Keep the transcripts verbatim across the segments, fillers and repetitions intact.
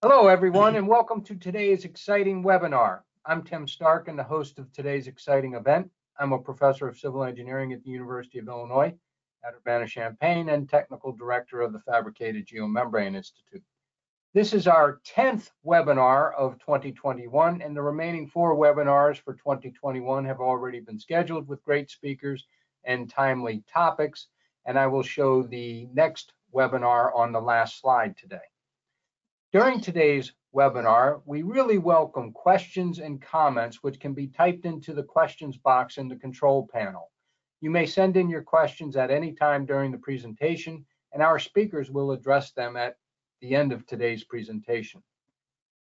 Hello, everyone, and welcome to today's exciting webinar. I'm Tim Stark and the host of today's exciting event. I'm a professor of civil engineering at the University of Illinois at Urbana-Champaign and technical director of the Fabricated Geomembrane Institute. This is our tenth webinar of twenty twenty-one, and the remaining four webinars for twenty twenty-one have already been scheduled with great speakers and timely topics, and I will show the next webinar on the last slide today. During today's webinar, we really welcome questions and comments which can be typed into the questions box in the control panel. You may send in your questions at any time during the presentation, and our speakers will address them at the end of today's presentation.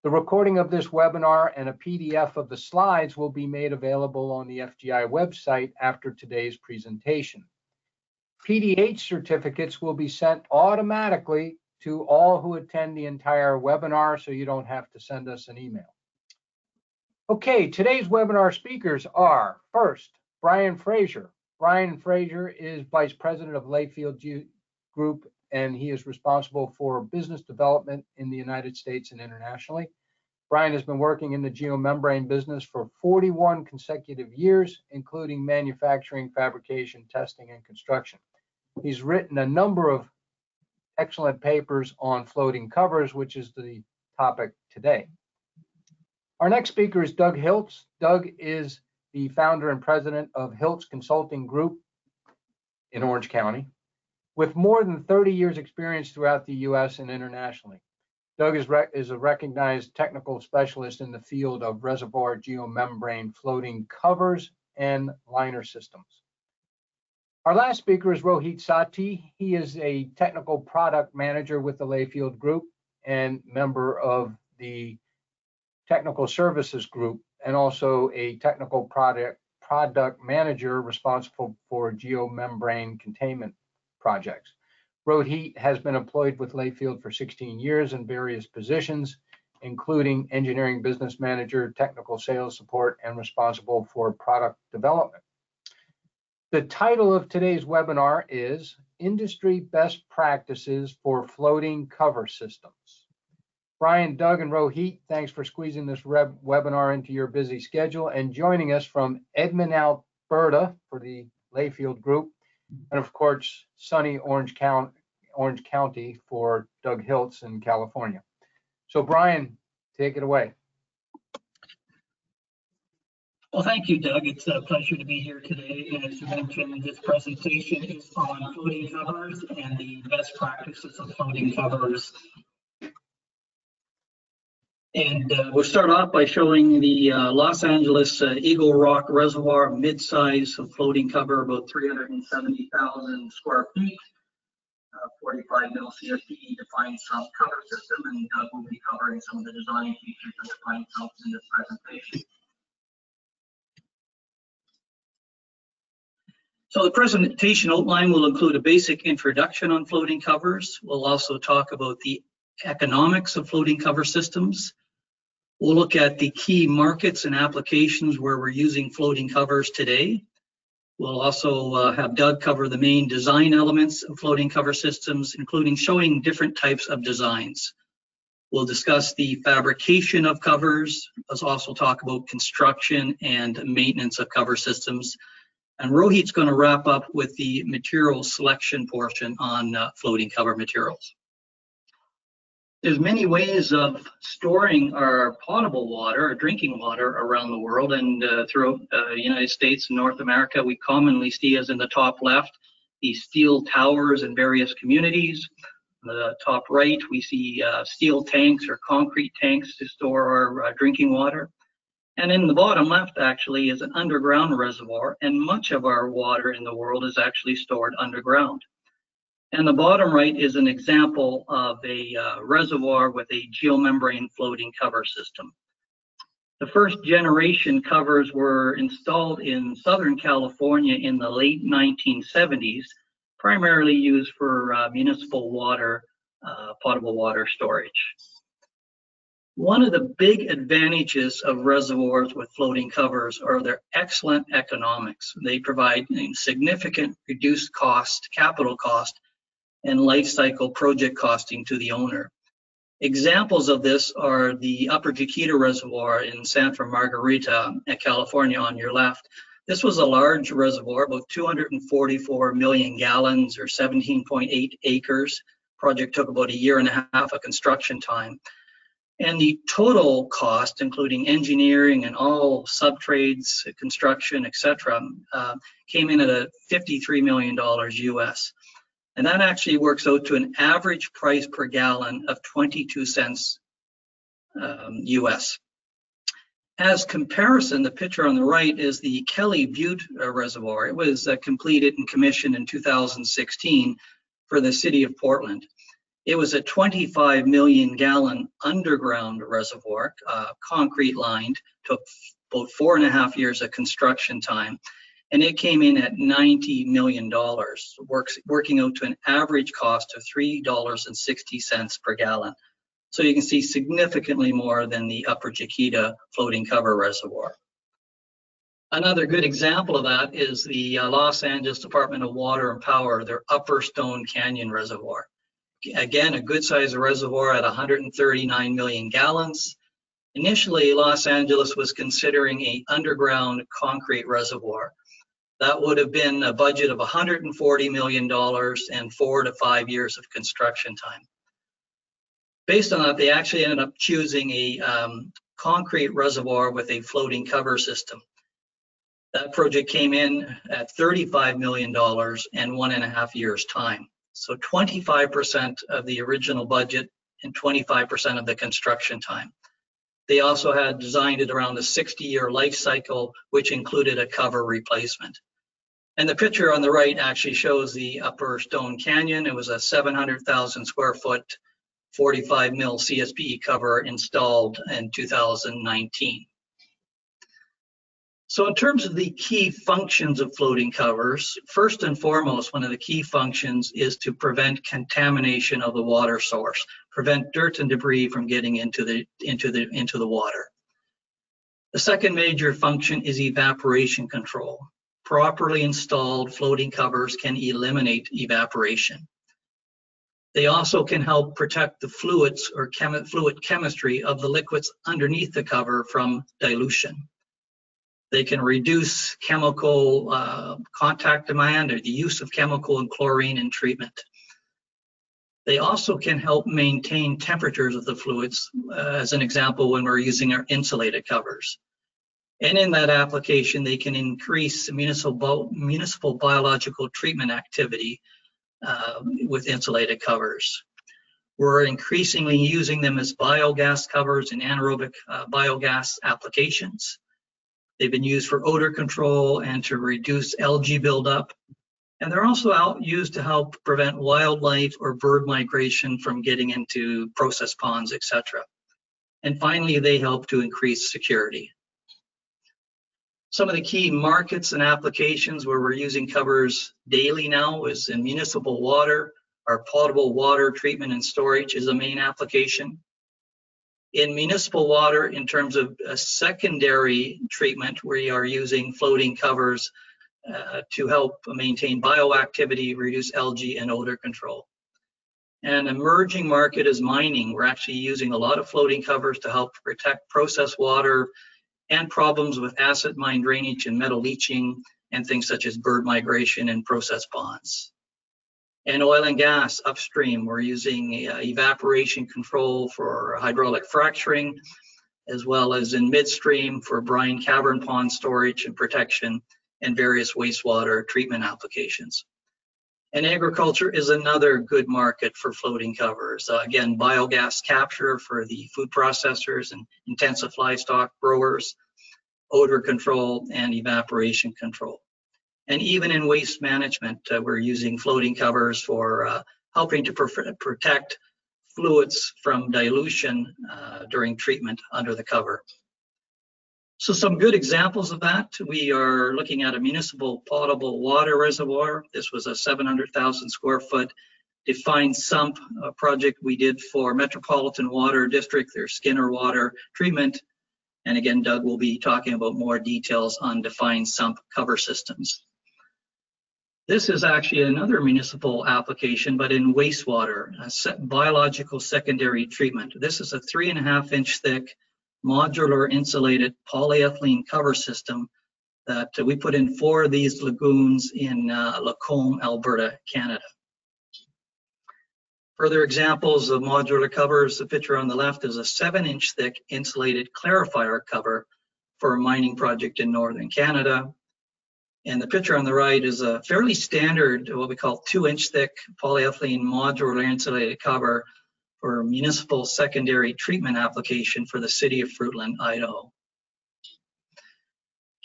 The recording of this webinar and a P D F of the slides will be made available on the F G I website after today's presentation. P D H certificates will be sent automatically to all who attend the entire webinar, so you don't have to send us an email. Okay, today's webinar speakers are, first, Brian Frazier. Brian Frazier is Vice President of Layfield Group, and he is responsible for business development in the United States and internationally. Brian has been working in the geomembrane business for forty-one consecutive years, including manufacturing, fabrication, testing, and construction. He's written a number of excellent papers on floating covers, which is the topic today. Our next speaker is Doug Hiltz. Doug is the founder and president of Hiltz Consulting Group in Orange County, with more than thirty years experience throughout the U S and internationally. Doug is, rec is a recognized technical specialist in the field of reservoir geomembrane floating covers and liner systems. Our last speaker is Rohit Sati. He is a technical product manager with the Layfield Group and member of the Technical Services Group, and also a technical product, product manager responsible for geomembrane containment projects. Rohit has been employed with Layfield for sixteen years in various positions, including engineering business manager, technical sales support, and responsible for product development. The title of today's webinar is Industry Best Practices for Floating Cover Systems. Brian, Doug, and Rohit, thanks for squeezing this webinar into your busy schedule and joining us from Edmonton, Alberta for the Layfield Group, and of course, sunny Orange County, Orange County for Doug Hiltz in California. So Brian, take it away. Well, thank you, Doug. It's a pleasure to be here today. As you mentioned, this presentation is on floating covers and the best practices of floating covers. And uh, we'll start off by showing the uh, Los Angeles uh, Eagle Rock Reservoir mid-size floating cover, about three hundred seventy thousand square feet, uh, forty-five mil C S P E defined sump cover system. And Doug will be covering some of the design features and defined sumps in this presentation. So the presentation outline will include a basic introduction on floating covers. We'll also talk about the economics of floating cover systems. We'll look at the key markets and applications where we're using floating covers today. We'll also uh, have Doug cover the main design elements of floating cover systems, including showing different types of designs. We'll discuss the fabrication of covers. Let's also talk about construction and maintenance of cover systems. And Rohit's going to wrap up with the material selection portion on uh, floating cover materials. There's many ways of storing our potable water, or drinking water, around the world, and uh, throughout the uh, United States and North America, we commonly see, as in the top left, these steel towers in various communities. On the top right, we see uh, steel tanks or concrete tanks to store our uh, drinking water. And in the bottom left, actually, is an underground reservoir, and much of our water in the world is actually stored underground. And the bottom right is an example of a uh, reservoir with a geomembrane floating cover system. The first generation covers were installed in Southern California in the late nineteen seventies, primarily used for uh, municipal water, uh, potable water storage. One of the big advantages of reservoirs with floating covers are their excellent economics. They provide significant reduced cost, capital cost, and life cycle project costing to the owner. Examples of this are the Upper Chiquita Reservoir in Santa Margarita at California on your left. This was a large reservoir, about two hundred forty-four million gallons or seventeen point eight acres. Project took about a year and a half of construction time. And the total cost, including engineering and all sub-trades, construction, et cetera, uh, came in at a fifty-three million dollars U S. And that actually works out to an average price per gallon of twenty-two cents um, U S. As comparison, the picture on the right is the Kelly Butte uh, Reservoir. It was uh, completed and commissioned in two thousand sixteen for the city of Portland. It was a twenty-five million gallon underground reservoir, uh, concrete lined, took about four and a half years of construction time. And it came in at ninety million dollars, works, working out to an average cost of three dollars and sixty cents per gallon. So you can see significantly more than the Upper Chiquita Floating Cover Reservoir. Another good example of that is the uh, Los Angeles Department of Water and Power, their Upper Stone Canyon Reservoir. Again, a good sized reservoir at one hundred thirty-nine million gallons. Initially, Los Angeles was considering an underground concrete reservoir. That would have been a budget of one hundred forty million dollars and four to five years of construction time. Based on that, they actually ended up choosing a um, concrete reservoir with a floating cover system. That project came in at thirty-five million dollars in one and a half years' time. So twenty-five percent of the original budget and twenty-five percent of the construction time. They also had designed it around a sixty year life cycle, which included a cover replacement. And the picture on the right actually shows the Upper Stone Canyon. It was a seven hundred thousand square foot, forty-five mil C S P E cover installed in two thousand nineteen. So in terms of the key functions of floating covers, first and foremost, one of the key functions is to prevent contamination of the water source, prevent dirt and debris from getting into the, into the, into the water. The second major function is evaporation control. Properly installed floating covers can eliminate evaporation. They also can help protect the fluids or chemi- fluid chemistry of the liquids underneath the cover from dilution. They can reduce chemical uh, contact demand or the use of chemical and chlorine in treatment. They also can help maintain temperatures of the fluids, uh, as an example, when we're using our insulated covers. And in that application, they can increase municipal, municipal biological treatment activity uh, with insulated covers. We're increasingly using them as biogas covers in anaerobic uh, biogas applications. They've been used for odor control and to reduce algae buildup. And they're also out used to help prevent wildlife or bird migration from getting into process ponds, et cetera. And finally, they help to increase security. Some of the key markets and applications where we're using covers daily now is in municipal water. Our potable water treatment and storage is the main application. In municipal water, in terms of a secondary treatment, we are using floating covers uh, to help maintain bioactivity, reduce algae and odor control. An emerging market is mining. We're actually using a lot of floating covers to help protect process water and problems with acid mine drainage and metal leaching and things such as bird migration and process ponds. And oil and gas upstream, we're using uh, evaporation control for hydraulic fracturing, as well as in midstream for brine cavern pond storage and protection and various wastewater treatment applications. And agriculture is another good market for floating covers. Uh, again, biogas capture for the food processors and intensive livestock growers, odor control and evaporation control. And even in waste management, uh, we're using floating covers for uh, helping to protect fluids from dilution uh, during treatment under the cover. So some good examples of that, we are looking at a municipal potable water reservoir. This was a seven hundred thousand square foot defined sump uh, project we did for Metropolitan Water District, their Skinner Water Treatment. And again, Doug will be talking about more details on defined sump cover systems. This is actually another municipal application, but in wastewater, a se- biological secondary treatment. This is a three and a half inch thick modular insulated polyethylene cover system that we put in four of these lagoons in uh, Lacombe, Alberta, Canada. Further examples of modular covers, the picture on the left is a seven inch thick insulated clarifier cover for a mining project in northern Canada. And the picture on the right is a fairly standard, what we call two inch thick polyethylene modular insulated cover for municipal secondary treatment application for the city of Fruitland, Idaho.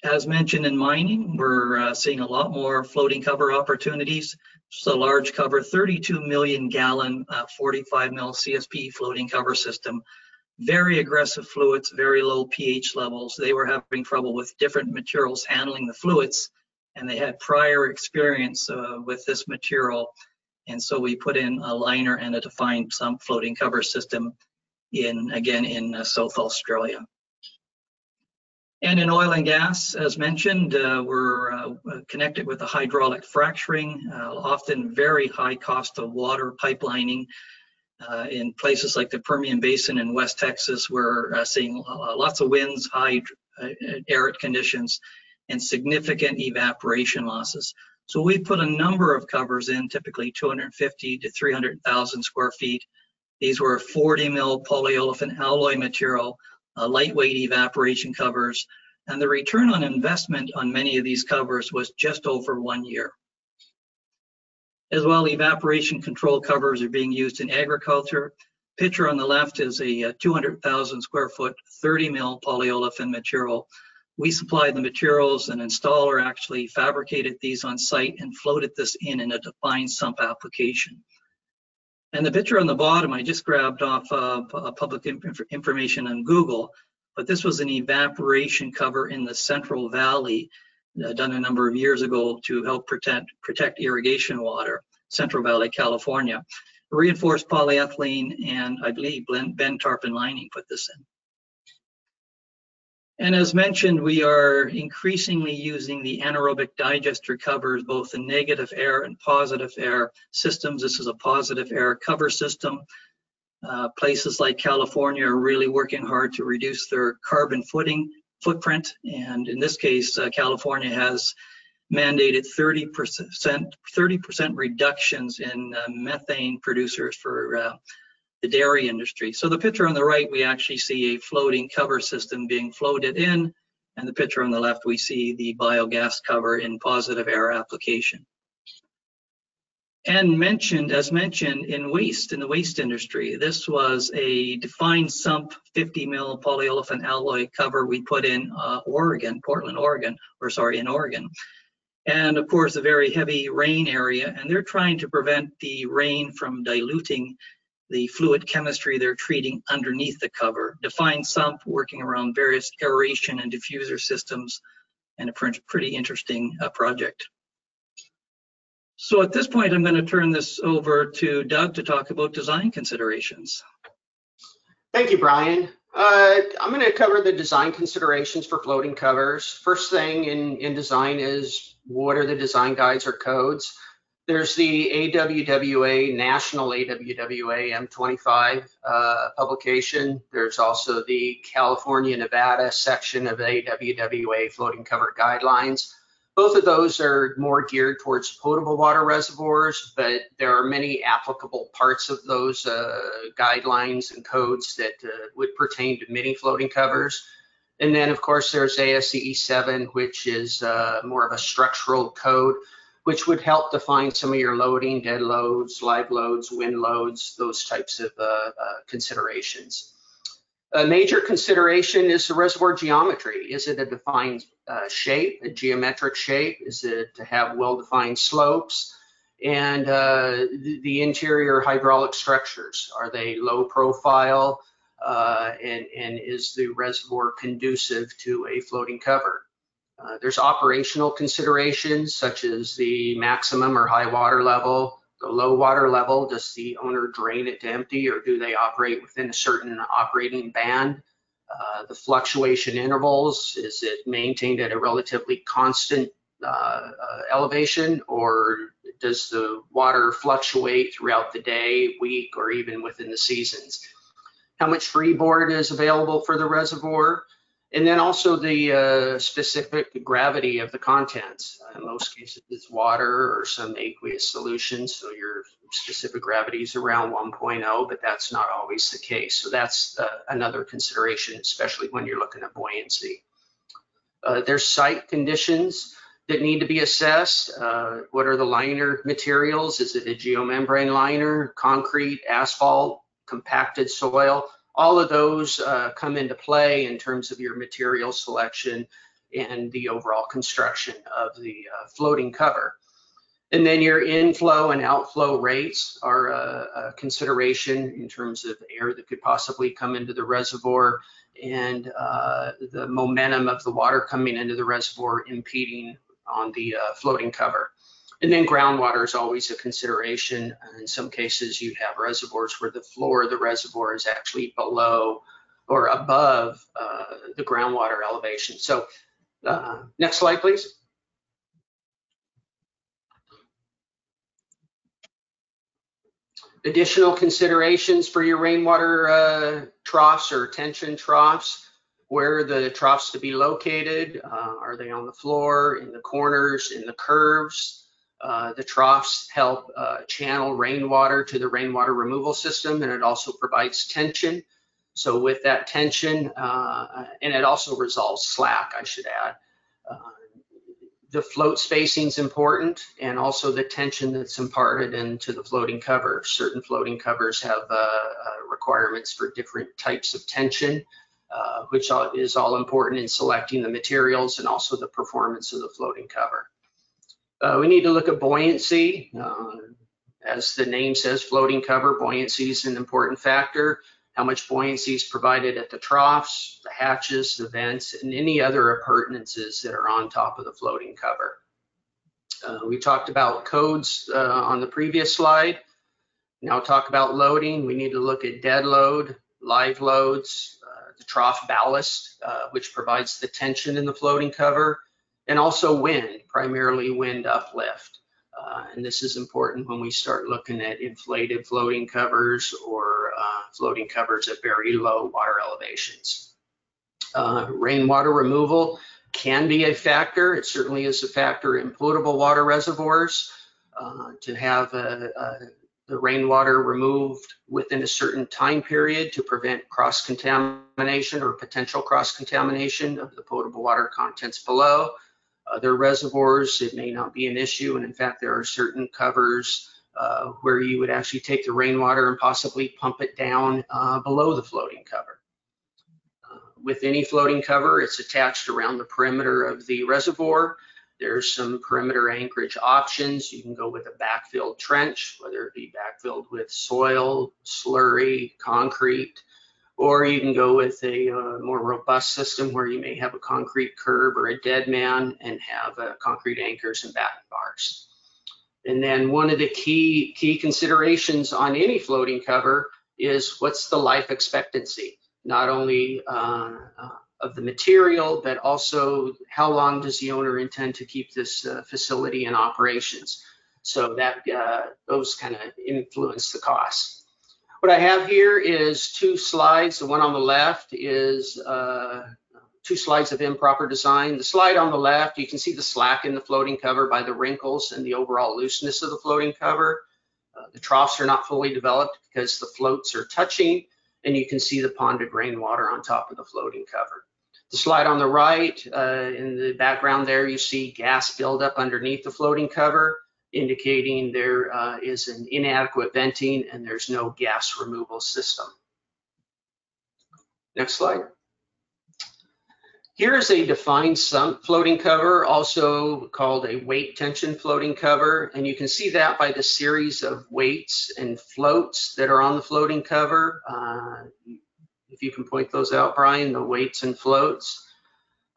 As mentioned in mining, we're uh, seeing a lot more floating cover opportunities. It's a large cover, thirty-two million gallon, uh, forty-five mil C S P floating cover system. Very aggressive fluids, very low pH levels. They were having trouble with different materials handling the fluids, and they had prior experience uh, with this material. And so we put in a liner and a defined sump floating cover system in, again, in uh, South Australia. And in oil and gas, as mentioned, uh, we're uh, connected with the hydraulic fracturing, uh, often very high cost of water pipelining uh, in places like the Permian Basin in West Texas. We're uh, seeing uh, lots of winds, high uh, arid conditions, and significant evaporation losses. So we put a number of covers in, typically two hundred fifty to three hundred thousand square feet. These were forty mil polyolefin alloy material, Uh, lightweight evaporation covers, and the return on investment on many of these covers was just over one year. As well, evaporation control covers are being used in agriculture. Picture on the left is a uh, two hundred thousand square foot, thirty mil polyolefin material. We supplied the materials, and installer actually fabricated these on site and floated this in in a defined sump application. And the picture on the bottom, I just grabbed off uh, public inf information on Google, but this was an evaporation cover in the Central Valley uh, done a number of years ago to help protect, protect irrigation water, Central Valley, California. Reinforced polyethylene, and I believe Ben Tarpon Lining put this in. And as mentioned, we are increasingly using the anaerobic digester covers, both the negative air and positive air systems. This is a positive air cover system. Uh, places like California are really working hard to reduce their carbon footing, footprint. And in this case, uh, California has mandated thirty percent reductions in uh, methane producers for uh, the dairy industry. So the picture on the right, we actually see a floating cover system being floated in, and the picture on the left, we see the biogas cover in positive air application. And mentioned, as mentioned, in waste, in the waste industry, this was a defined sump fifty mil polyolefin alloy cover we put in uh, Oregon, Portland, Oregon, or sorry, in Oregon. And of course, a very heavy rain area, and they're trying to prevent the rain from diluting the fluid chemistry they're treating underneath the cover. Defined sump, working around various aeration and diffuser systems, and a pretty interesting uh, project. So at this point, I'm gonna turn this over to Doug to talk about design considerations. Thank you, Brian. Uh, I'm gonna cover the design considerations for floating covers. First thing in, in design is, what are the design guides or codes? There's the A W W A, National A W W A M twenty-five uh, publication. There's also the California, Nevada section of A W W A Floating Cover Guidelines. Both of those are more geared towards potable water reservoirs, but there are many applicable parts of those uh, guidelines and codes that uh, would pertain to mini floating covers. And then, of course, there's A S C E seven, which is uh, more of a structural code, which would help define some of your loading, dead loads, live loads, wind loads, those types of uh, uh, considerations. A major consideration is the reservoir geometry. Is it a defined uh, shape, a geometric shape? Is it to have well-defined slopes? And uh, the, the interior hydraulic structures, are they low profile? Uh, and, and is the reservoir conducive to a floating cover? Uh, there's operational considerations such as the maximum or high water level, the low water level. Does the owner drain it to empty, or do they operate within a certain operating band? Uh, the fluctuation intervals, is it maintained at a relatively constant uh, uh, elevation, or does the water fluctuate throughout the day, week, or even within the seasons? How much freeboard is available for the reservoir? And then also the uh, specific gravity of the contents. In most cases, it's water or some aqueous solution, so your specific gravity is around one point oh, but that's not always the case. So that's uh, another consideration, especially when you're looking at buoyancy. Uh, there's site conditions that need to be assessed. Uh, what are the liner materials? Is it a geomembrane liner, concrete, asphalt, compacted soil? All of those uh, come into play in terms of your material selection and the overall construction of the uh, floating cover. And then your inflow and outflow rates are uh, a consideration in terms of air that could possibly come into the reservoir and uh, the momentum of the water coming into the reservoir impeding on the uh, floating cover. And then groundwater is always a consideration. In some cases, you have reservoirs where the floor of the reservoir is actually below or above uh, the groundwater elevation. So uh, next slide, please. Additional considerations for your rainwater uh, troughs or retention troughs. Where are the troughs to be located? Uh, are they on the floor, in the corners, in the curves? Uh, the troughs help uh, channel rainwater to the rainwater removal system, and it also provides tension. So with that tension, uh, and it also resolves slack, I should add. Uh, the float spacing is important, and also the tension that's imparted into the floating cover. Certain floating covers have uh, uh, requirements for different types of tension, uh, which is all important in selecting the materials and also the performance of the floating cover. Uh, we need to look at buoyancy. Uh, as the name says, floating cover, buoyancy is an important factor. How much buoyancy is provided at the troughs, the hatches, the vents, and any other appurtenances that are on top of the floating cover. Uh, we talked about codes uh, on the previous slide. Now talk about loading. We need to look at dead load, live loads, uh, the trough ballast, uh, which provides the tension in the floating cover, and also wind, primarily wind uplift. Uh, and this is important when we start looking at inflated floating covers or uh, floating covers at very low water elevations. Uh, rainwater removal can be a factor. It certainly is a factor in potable water reservoirs. Uh, to have a, a, the rainwater removed within a certain time period to prevent cross-contamination or potential cross-contamination of the potable water contents below. Other reservoirs, it may not be an issue, and in fact there are certain covers uh, where you would actually take the rainwater and possibly pump it down uh, below the floating cover. Uh, with any floating cover, it's attached around the perimeter of the reservoir. There's some perimeter anchorage options. You can go with a backfilled trench, whether it be backfilled with soil, slurry, concrete, or you can go with a uh, more robust system where you may have a concrete curb or a dead man and have uh, concrete anchors and batten bars. And then one of the key, key considerations on any floating cover is what's the life expectancy, not only uh, uh, of the material, but also how long does the owner intend to keep this uh, facility in operations. So that uh, those kind of influence the cost. What I have here is two slides. The one on the left is uh, two slides of improper design. The slide on the left, you can see the slack in the floating cover by the wrinkles and the overall looseness of the floating cover. Uh, the troughs are not fully developed because the floats are touching, and you can see the ponded rainwater on top of the floating cover. The slide on the right, uh, in the background there, you see gas buildup underneath the floating cover, indicating there uh, is an inadequate venting and there's no gas removal system. Next slide. Here is a defined sump floating cover, also called a weight tension floating cover, and you can see that by the series of weights and floats that are on the floating cover. Uh, if you can point those out, Brian, the weights and floats.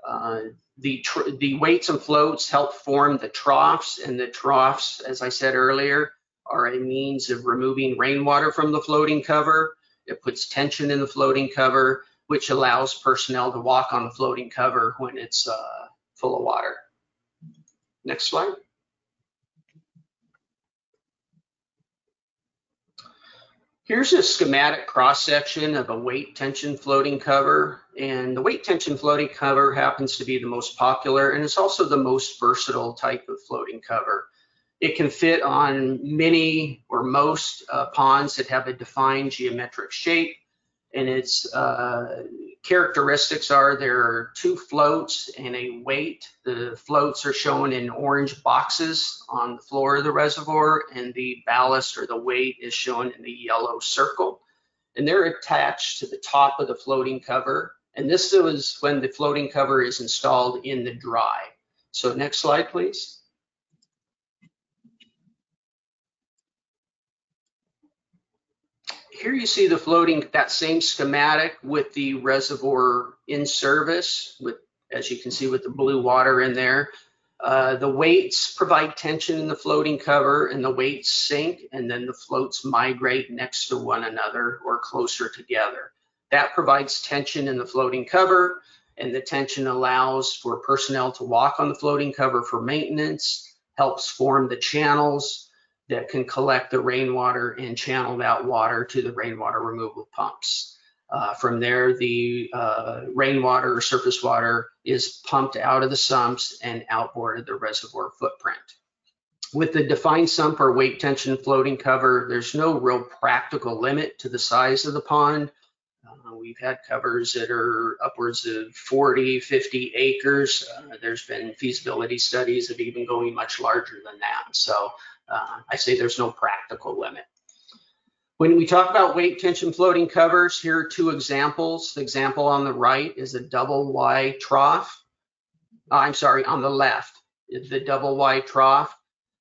Uh, The, tr the weights and floats help form the troughs, and the troughs, as I said earlier, are a means of removing rainwater from the floating cover. It puts tension in the floating cover, which allows personnel to walk on the floating cover when it's uh, full of water. Next slide. Here's a schematic cross-section of a weight tension floating cover, and the weight tension floating cover happens to be the most popular, and it's also the most versatile type of floating cover. It can fit on many or most uh, ponds that have a defined geometric shape, and its uh, characteristics are there are two floats and a weight. The floats are shown in orange boxes on the floor of the reservoir, and the ballast or the weight is shown in the yellow circle. And they're attached to the top of the floating cover. And this is when the floating cover is installed in the dry. So next slide, please. Here you see the floating, that same schematic with the reservoir in service, with, as you can see, with the blue water in there. Uh, the weights provide tension in the floating cover, and the weights sink, and then the floats migrate next to one another or closer together. That provides tension in the floating cover, and the tension allows for personnel to walk on the floating cover for maintenance, helps form the channels that can collect the rainwater and channel that water to the rainwater removal pumps. Uh, from there, the uh, rainwater or surface water is pumped out of the sumps and outboard of the reservoir footprint. With the defined sump or weight tension floating cover, there's no real practical limit to the size of the pond. Uh, we've had covers that are upwards of forty, fifty acres. Uh, there's been feasibility studies of even going much larger than that. So uh, I say there's no practical limit. When we talk about weight tension floating covers, here are two examples. The example on the right is a double Y trough. Uh, I'm sorry, on the left, the double Y trough.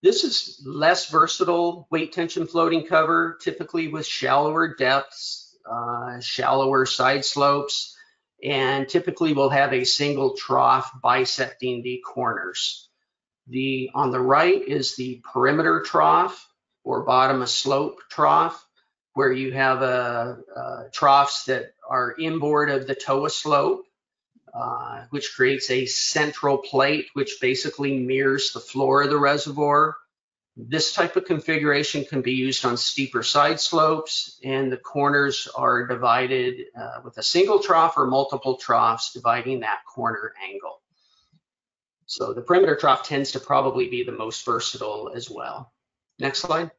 This is less versatile weight tension floating cover, typically with shallower depths, Uh, shallower side slopes, and typically will have a single trough bisecting the corners. The on the right is the perimeter trough or bottom of slope trough, where you have a, a troughs that are inboard of the toe of slope, uh, which creates a central plate which basically mirrors the floor of the reservoir. This type of configuration can be used on steeper side slopes, and the corners are divided uh, with a single trough or multiple troughs dividing that corner angle. So the perimeter trough tends to probably be the most versatile as well. Next slide.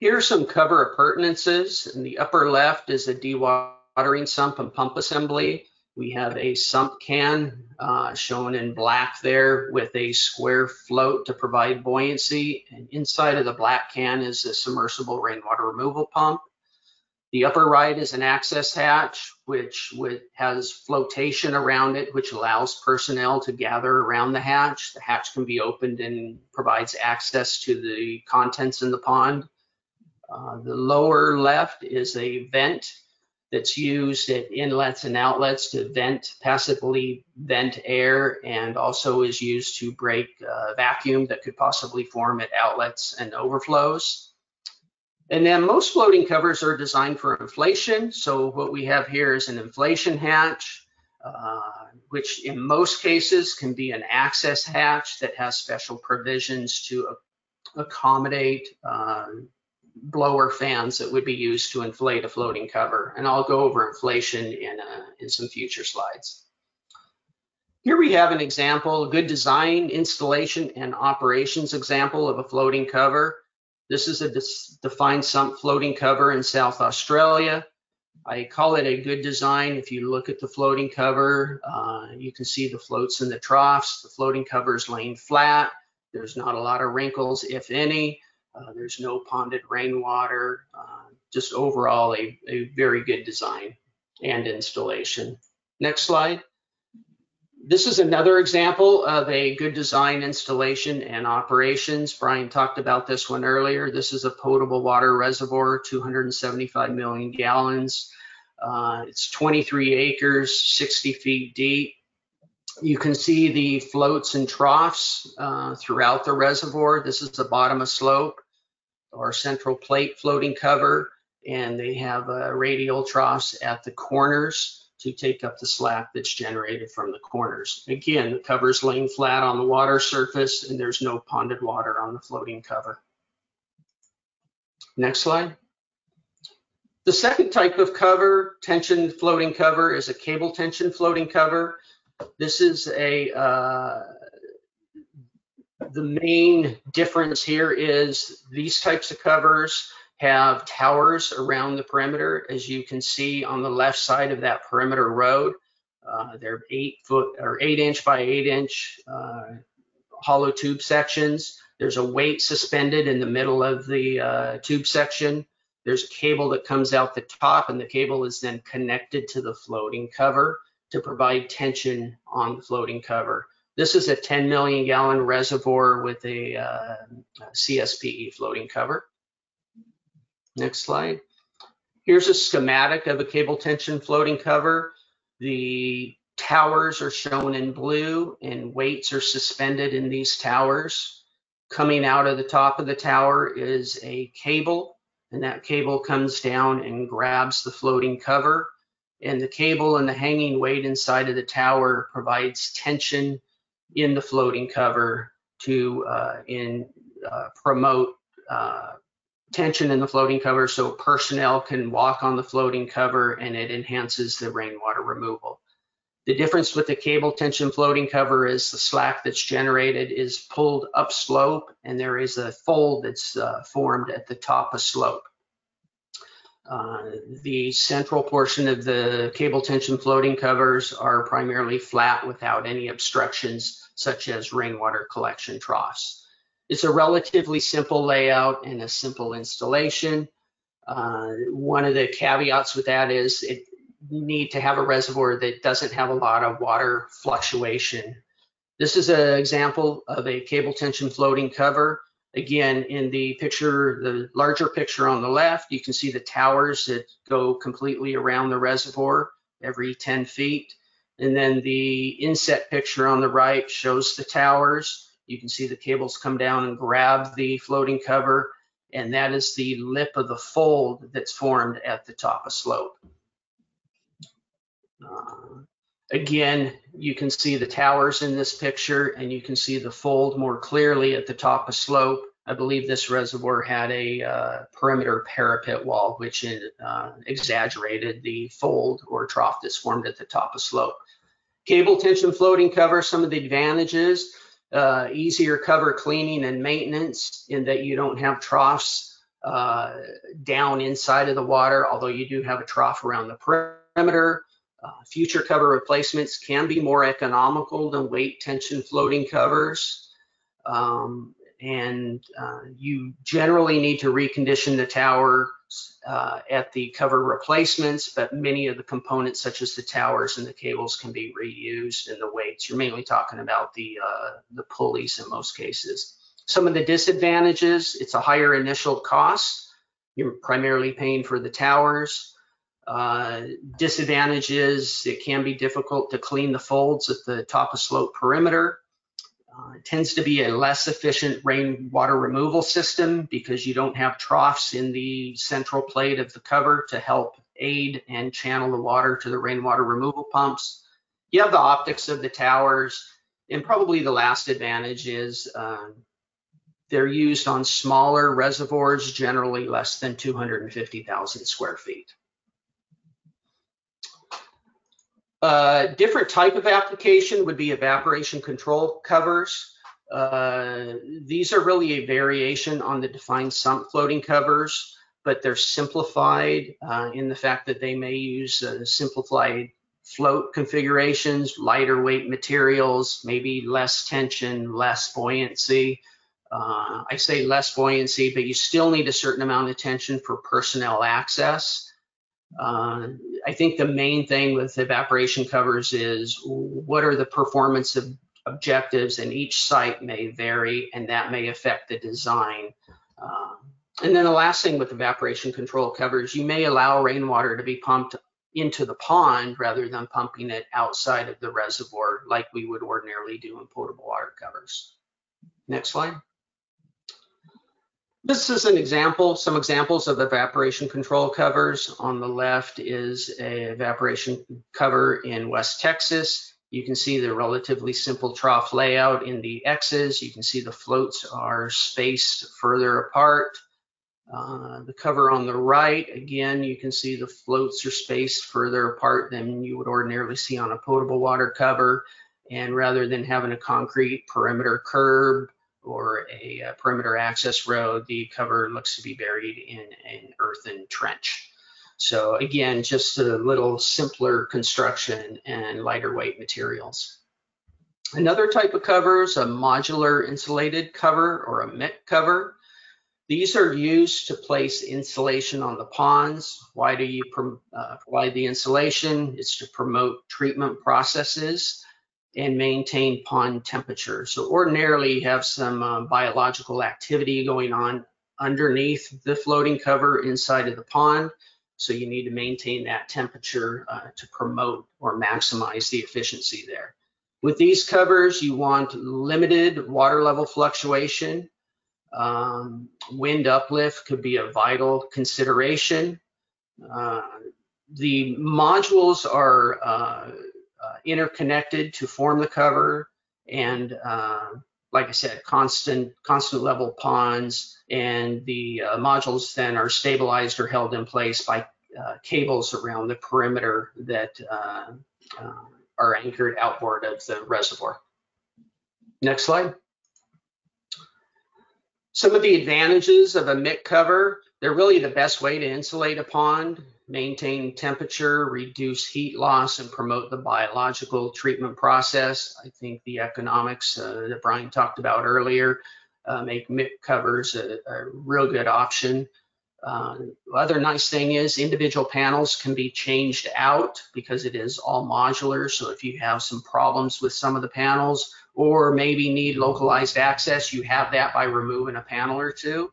Here are some cover appurtenances. In the upper left is a dewatering sump and pump assembly. We have a sump can uh, shown in black there with a square float to provide buoyancy. And inside of the black can is a submersible rainwater removal pump. The upper right is an access hatch, which with, has flotation around it, which allows personnel to gather around the hatch. The hatch can be opened and provides access to the contents in the pond. Uh, the lower left is a vent that's used at inlets and outlets to vent, passively vent air, and also is used to break uh, vacuum that could possibly form at outlets and overflows. And then most floating covers are designed for inflation. So what we have here is an inflation hatch, uh, which in most cases can be an access hatch that has special provisions to uh, accommodate uh, blower fans that would be used to inflate a floating cover. And I'll go over inflation in, uh, in some future slides. Here we have an example, a good design, installation, and operations example of a floating cover. This is a defined sump floating cover in South Australia. I call it a good design. If you look at the floating cover, uh, you can see the floats and the troughs. The floating cover is laying flat. There's not a lot of wrinkles, if any. Uh, there's no ponded rainwater, uh, just overall a, a very good design and installation. Next slide. This is another example of a good design, installation, and operations. Brian talked about this one earlier. This is a potable water reservoir, two hundred seventy-five million gallons. Uh, it's twenty-three acres, sixty feet deep. You can see the floats and troughs uh, throughout the reservoir. This is the bottom of slope or central plate floating cover, and they have uh, radial troughs at the corners. to take up the slap that's generated from the corners. Again, the cover's laying flat on the water surface and there's no ponded water on the floating cover. Next slide. The second type of cover, tension floating cover, is a cable tension floating cover. This is a, uh, the main difference here is these types of covers have towers around the perimeter. As you can see on the left side of that perimeter road, uh, they're eight foot or eight inch by eight inch uh, hollow tube sections. There's a weight suspended in the middle of the uh, tube section. There's cable that comes out the top, and the cable is then connected to the floating cover to provide tension on the floating cover. This is a ten million gallon reservoir with a uh, C S P E floating cover. Next slide. Here's a schematic of a cable tension floating cover. The towers are shown in blue and weights are suspended in these towers. Coming out of the top of the tower is a cable, and that cable comes down and grabs the floating cover. And the cable and the hanging weight inside of the tower provides tension in the floating cover to uh, in, uh, promote uh, tension in the floating cover so personnel can walk on the floating cover, and it enhances the rainwater removal. The difference with the cable tension floating cover is the slack that's generated is pulled upslope, and there is a fold that's uh, formed at the top of slope. Uh, the central portion of the cable tension floating covers are primarily flat without any obstructions such as rainwater collection troughs. It's a relatively simple layout and a simple installation. Uh, one of the caveats with that is it need to have a reservoir that doesn't have a lot of water fluctuation. This is an example of a cable tension floating cover. Again, in the picture, the larger picture on the left, you can see the towers that go completely around the reservoir every ten feet. And then the inset picture on the right shows the towers. You can see the cables come down and grab the floating cover, and that is the lip of the fold that's formed at the top of slope. Uh, again, you can see the towers in this picture, and you can see the fold more clearly at the top of slope. I believe this reservoir had a uh, perimeter parapet wall, which uh, exaggerated the fold or trough that's formed at the top of slope. Cable tension floating cover, some of the advantages. Uh, easier cover cleaning and maintenance in that you don't have troughs uh, down inside of the water, although you do have a trough around the perimeter. Uh, future cover replacements can be more economical than weight tension floating covers. Um, and uh, you generally need to recondition the towers uh, at the cover replacements, but many of the components such as the towers and the cables can be reused, and the weights, you're mainly talking about the uh, the pulleys in most cases. Some of the disadvantages, it's a higher initial cost. You're primarily paying for the towers. Uh, disadvantages, it can be difficult to clean the folds at the top of slope perimeter. Uh, it tends to be a less efficient rainwater removal system because you don't have troughs in the central plate of the cover to help aid and channel the water to the rainwater removal pumps. You have the optics of the towers, and probably the last advantage is um, they're used on smaller reservoirs, generally less than two hundred fifty thousand square feet. A uh, different type of application would be evaporation control covers. Uh, these are really a variation on the defined sump floating covers, but they're simplified uh, in the fact that they may use uh, simplified float configurations, lighter weight materials, maybe less tension, less buoyancy. Uh, I say less buoyancy, but you still need a certain amount of tension for personnel access. Uh, I think the main thing with evaporation covers is what are the performance of objectives, and each site may vary, and that may affect the design. Uh, and then the last thing with evaporation control covers, you may allow rainwater to be pumped into the pond rather than pumping it outside of the reservoir like we would ordinarily do in potable water covers. Next slide. This is an example, some examples of evaporation control covers. On the left is an evaporation cover in West Texas. You can see the relatively simple trough layout in the X's. You can see the floats are spaced further apart. Uh, the cover on the right, again, you can see the floats are spaced further apart than you would ordinarily see on a potable water cover. And rather than having a concrete perimeter curb or a uh, perimeter access road, the cover looks to be buried in an earthen trench. So again, just a little simpler construction and lighter weight materials. Another type of cover is a modular insulated cover or a M I C cover. These are used to place insulation on the ponds. Why do you uh, provide the insulation? It's to promote treatment processes and maintain pond temperature. So ordinarily you have some uh, biological activity going on underneath the floating cover inside of the pond. So you need to maintain that temperature uh, to promote or maximize the efficiency there. With these covers, you want limited water level fluctuation. Um, wind uplift could be a vital consideration. Uh, the modules are uh, uh, interconnected to form the cover, and uh, like I said, constant, constant level ponds, and the uh, modules then are stabilized or held in place by uh, cables around the perimeter that uh, uh, are anchored outboard of the reservoir. Next slide. Some of the advantages of a M I C cover: they're really the best way to insulate a pond, maintain temperature, reduce heat loss, and promote the biological treatment process. I think the economics uh, that Brian talked about earlier uh, make M I C covers a, a real good option. Uh, other nice thing is individual panels can be changed out because it is all modular. So if you have some problems with some of the panels or maybe need localized access, you have that by removing a panel or two.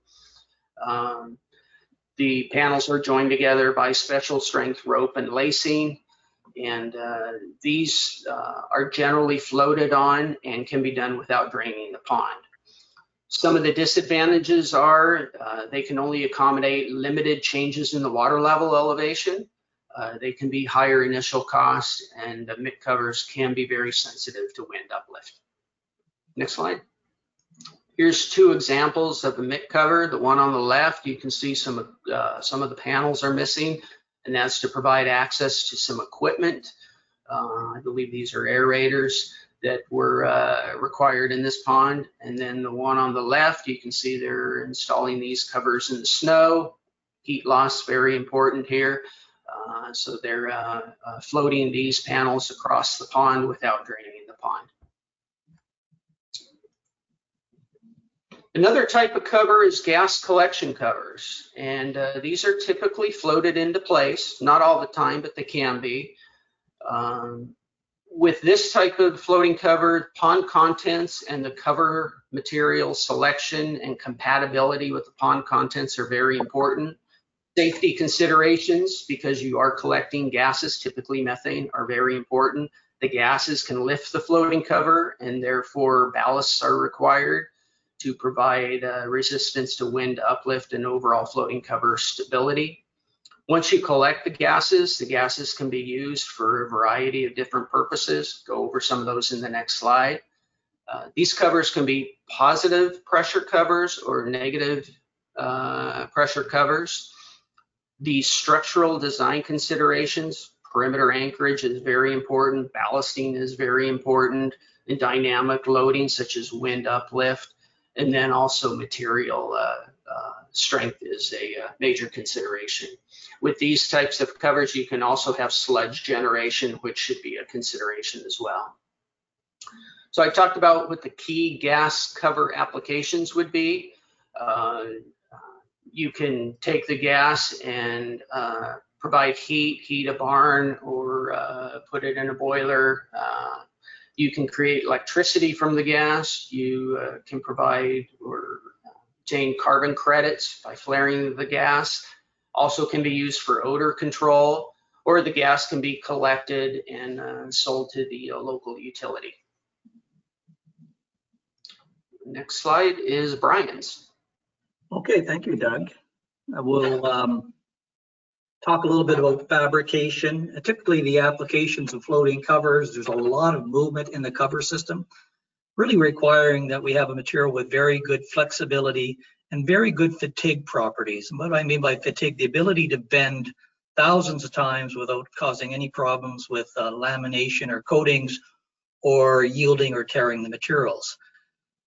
Um, The panels are joined together by special strength rope and lacing, and uh, these uh, are generally floated on and can be done without draining the pond. Some of the disadvantages are uh, they can only accommodate limited changes in the water level elevation. Uh, they can be higher initial cost, and the M I C covers can be very sensitive to wind uplift. Next slide. Here's two examples of the M I C cover. The one on the left, you can see some, uh, some of the panels are missing, and that's to provide access to some equipment. Uh, I believe these are aerators that were uh, required in this pond. And then the one on the left, you can see they're installing these covers in the snow. Heat loss, very important here. Uh, so they're uh, uh, floating these panels across the pond without draining the pond. Another type of cover is gas collection covers, and uh, these are typically floated into place, not all the time, but they can be. Um, with this type of floating cover, pond contents and the cover material selection and compatibility with the pond contents are very important. Safety considerations, because you are collecting gases, typically methane, are very important. The gases can lift the floating cover, and therefore ballasts are required to provide uh, resistance to wind uplift and overall floating cover stability. Once you collect the gases, the gases can be used for a variety of different purposes. Go over some of those in the next slide. Uh, these covers can be positive pressure covers or negative uh, pressure covers. The structural design considerations, perimeter anchorage is very important, ballasting is very important, and dynamic loading such as wind uplift. And then also material uh, uh, strength is a uh, major consideration. With these types of covers, you can also have sludge generation, which should be a consideration as well. So I talked about what the key gas cover applications would be. Uh, you can take the gas and uh, provide heat, heat a barn, or uh, put it in a boiler. Uh, You can create electricity from the gas. You uh, can provide or obtain carbon credits by flaring the gas. Also can be used for odor control, or the gas can be collected and uh, sold to the uh, local utility. Next slide is Brian's. Okay, thank you, Doug. I will um, talk a little bit about fabrication. Typically, the applications of floating covers, there's a lot of movement in the cover system, really requiring that we have a material with very good flexibility and very good fatigue properties. And what do I mean by fatigue? The ability to bend thousands of times without causing any problems with uh, lamination or coatings or yielding or tearing the materials.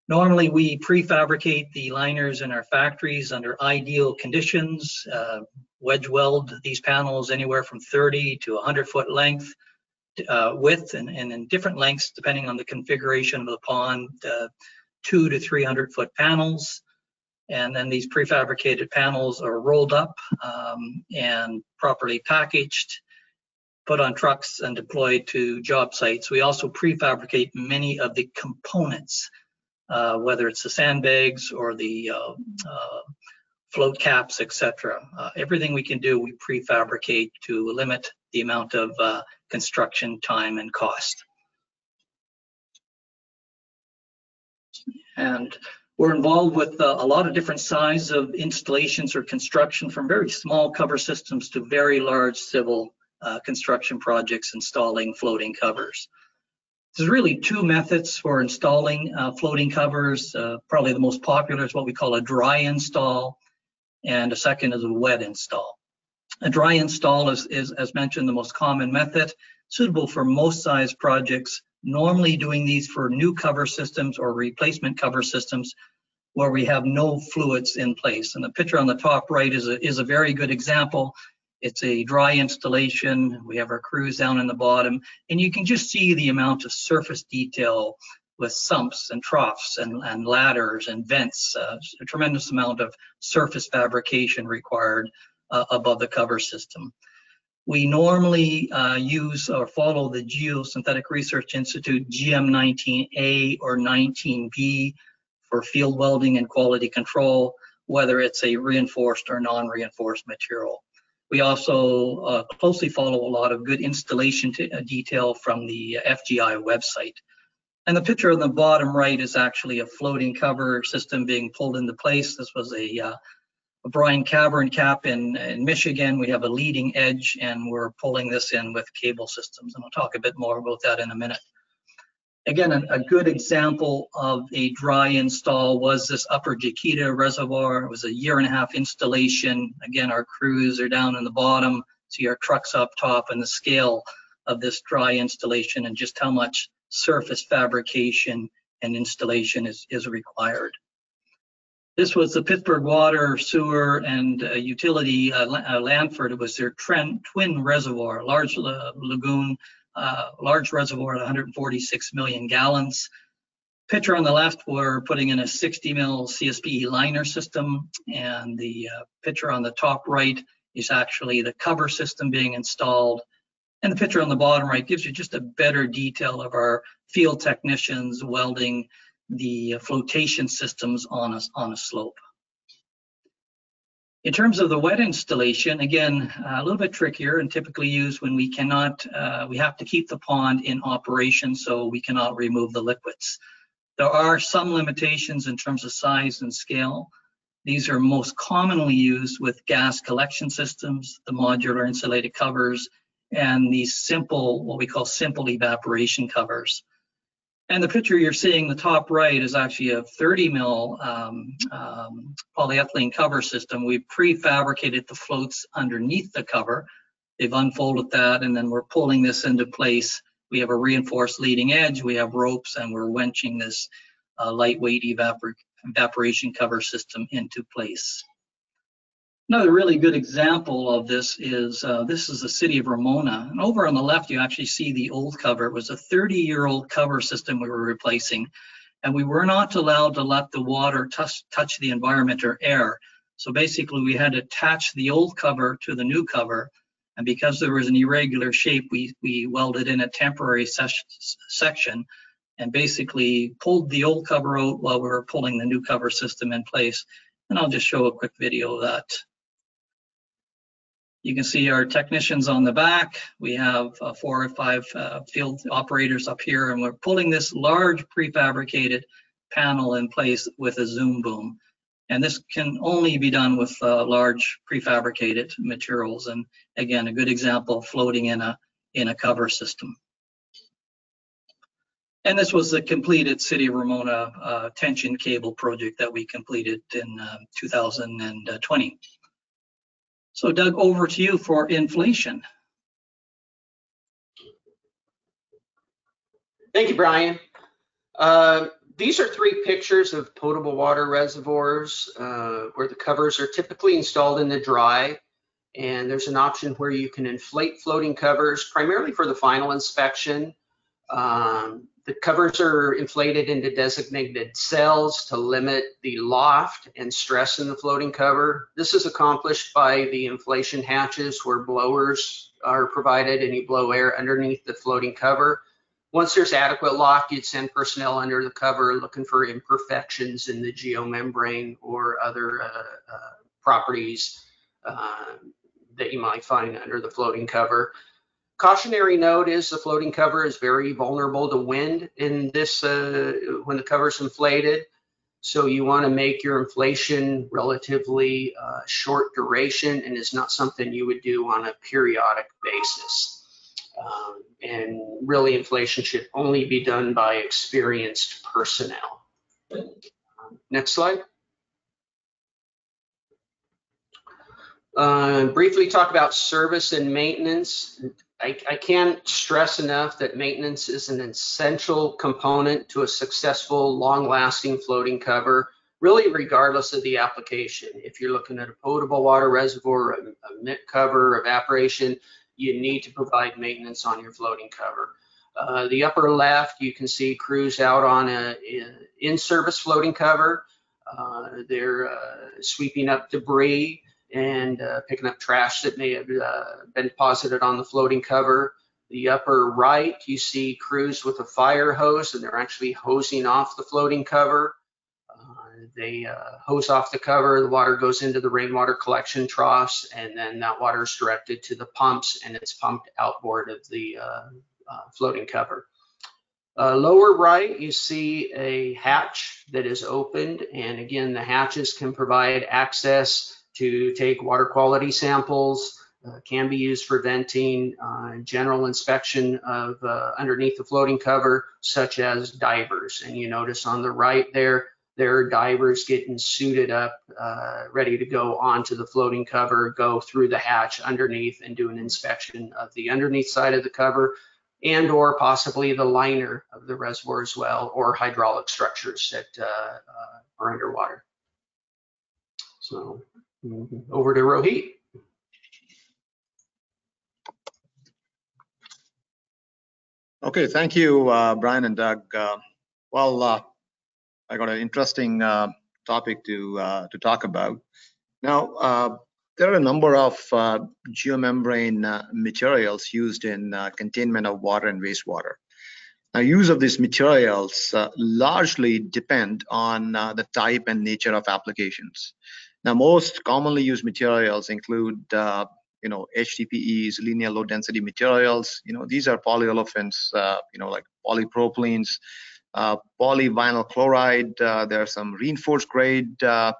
Normally, we prefabricate the liners in our factories under ideal conditions, uh, wedge weld these panels anywhere from thirty to one hundred foot length, uh, width, and, and in different lengths depending on the configuration of the pond, uh, two to three hundred foot panels. And then these prefabricated panels are rolled up um, and properly packaged, put on trucks and deployed to job sites. We also prefabricate many of the components, Uh, whether it's the sandbags or the uh, uh, float caps, et cetera. Uh, everything we can do, we prefabricate to limit the amount of uh, construction time and cost. And we're involved with uh, a lot of different sizes of installations or construction, from very small cover systems to very large civil uh, construction projects installing floating covers. There's really two methods for installing uh, floating covers. Uh, probably the most popular is what we call a dry install, and a second is a wet install. A dry install is, is, as mentioned, the most common method, suitable for most size projects, normally doing these for new cover systems or replacement cover systems where we have no fluids in place. And the picture on the top right is a, is a very good example. It's a dry installation. We have our crews down in the bottom, and you can just see the amount of surface detail with sumps and troughs and, and ladders and vents, uh, a tremendous amount of surface fabrication required uh, above the cover system. We normally uh, use or follow the Geosynthetic Research Institute G M nineteen A or nineteen B for field welding and quality control, whether it's a reinforced or non-reinforced material. We also uh, closely follow a lot of good installation t uh, detail from the F G I website. And the picture on the bottom right is actually a floating cover system being pulled into place. This was a, uh, a brine cavern cap in, in Michigan. We have a leading edge, and we're pulling this in with cable systems. And I'll talk a bit more about that in a minute. Again, a, a good example of a dry install was this Upper Chiquita Reservoir. It was a year and a half installation. Again, our crews are down in the bottom, see our trucks up top, and the scale of this dry installation and just how much surface fabrication and installation is, is required. This was the Pittsburgh Water, Sewer, and uh, Utility uh, uh, Lanford. It was their trend, twin reservoir, large uh, lagoon, Uh, large reservoir at one hundred forty-six million gallons. Picture on the left, we're putting in a sixty mil C S P E liner system, and the uh, picture on the top right is actually the cover system being installed. And the picture on the bottom right gives you just a better detail of our field technicians welding the flotation systems on a, on a slope. In terms of the wet installation, again, a little bit trickier and typically used when we cannot, uh, we have to keep the pond in operation, so we cannot remove the liquids. There are some limitations in terms of size and scale. These are most commonly used with gas collection systems, the modular insulated covers, and these simple, what we call simple evaporation covers. And the picture you're seeing, the top right, is actually a thirty mil um, um, polyethylene cover system. We've prefabricated the floats underneath the cover. They've unfolded that, and then we're pulling this into place. We have a reinforced leading edge, we have ropes, and we're winching this uh, lightweight evapor evaporation cover system into place. Another really good example of this is, uh, this is the city of Ramona. And over on the left, you actually see the old cover. It was a thirty year old cover system we were replacing. And we were not allowed to let the water touch, touch the environment or air. So basically, we had to attach the old cover to the new cover. And because there was an irregular shape, we, we welded in a temporary section and basically pulled the old cover out while we were pulling the new cover system in place. And I'll just show a quick video of that. You can see our technicians on the back. We have uh, four or five uh, field operators up here, and we're pulling this large prefabricated panel in place with a zoom boom. And this can only be done with uh, large prefabricated materials. And again, a good example, floating in a, in a cover system. And this was the completed City of Ramona uh, tension cable project that we completed in uh, two thousand twenty. So Doug, over to you for inflation. Thank you, Brian. Uh, These are three pictures of potable water reservoirs uh, where the covers are typically installed in the dry, and there's an option where you can inflate floating covers primarily for the final inspection. Um, the covers are inflated into designated cells to limit the loft and stress in the floating cover. This is accomplished by the inflation hatches where blowers are provided and you blow air underneath the floating cover. Once there's adequate loft, you'd send personnel under the cover looking for imperfections in the geomembrane or other uh, uh, properties uh, that you might find under the floating cover. Cautionary note is the floating cover is very vulnerable to wind in this uh, when the cover's inflated. So you want to make your inflation relatively uh, short duration, and it's not something you would do on a periodic basis. Um, and really, inflation should only be done by experienced personnel. Next slide. Uh, briefly talk about service and maintenance. I, I can't stress enough that maintenance is an essential component to a successful, long-lasting floating cover, really regardless of the application. If you're looking at a potable water reservoir, a, a mitt cover, evaporation, you need to provide maintenance on your floating cover. Uh, the upper left, you can see crews out on an in-service floating cover. Uh, they're uh, sweeping up debris and uh, picking up trash that may have uh, been deposited on the floating cover. The upper right, you see crews with a fire hose, and they're actually hosing off the floating cover. They uh, hose off the cover, the water goes into the rainwater collection troughs, and then that water is directed to the pumps and it's pumped outboard of the uh, uh, floating cover. Uh, lower right, you see a hatch that is opened, and again, the hatches can provide access to take water quality samples, uh, can be used for venting, uh, general inspection of uh, underneath the floating cover, such as divers. And you notice on the right there, there are divers getting suited up, uh, ready to go onto the floating cover, go through the hatch underneath and do an inspection of the underneath side of the cover and or possibly the liner of the reservoir as well, or hydraulic structures that uh, uh, are underwater. So over to Rohit. Okay, thank you, uh, Brian and Doug. Uh, well, uh, I got an interesting uh, topic to uh, to talk about. Now, uh, there are a number of uh, geomembrane uh, materials used in uh, containment of water and wastewater. Now, use of these materials uh, largely depend on uh, the type and nature of applications. Now, most commonly used materials include, uh, you know, H D P Es, linear low-density materials. You know, these are polyolefins, uh, you know, like polypropylenes. Uh, polyvinyl chloride, uh, there are some reinforced grade uh,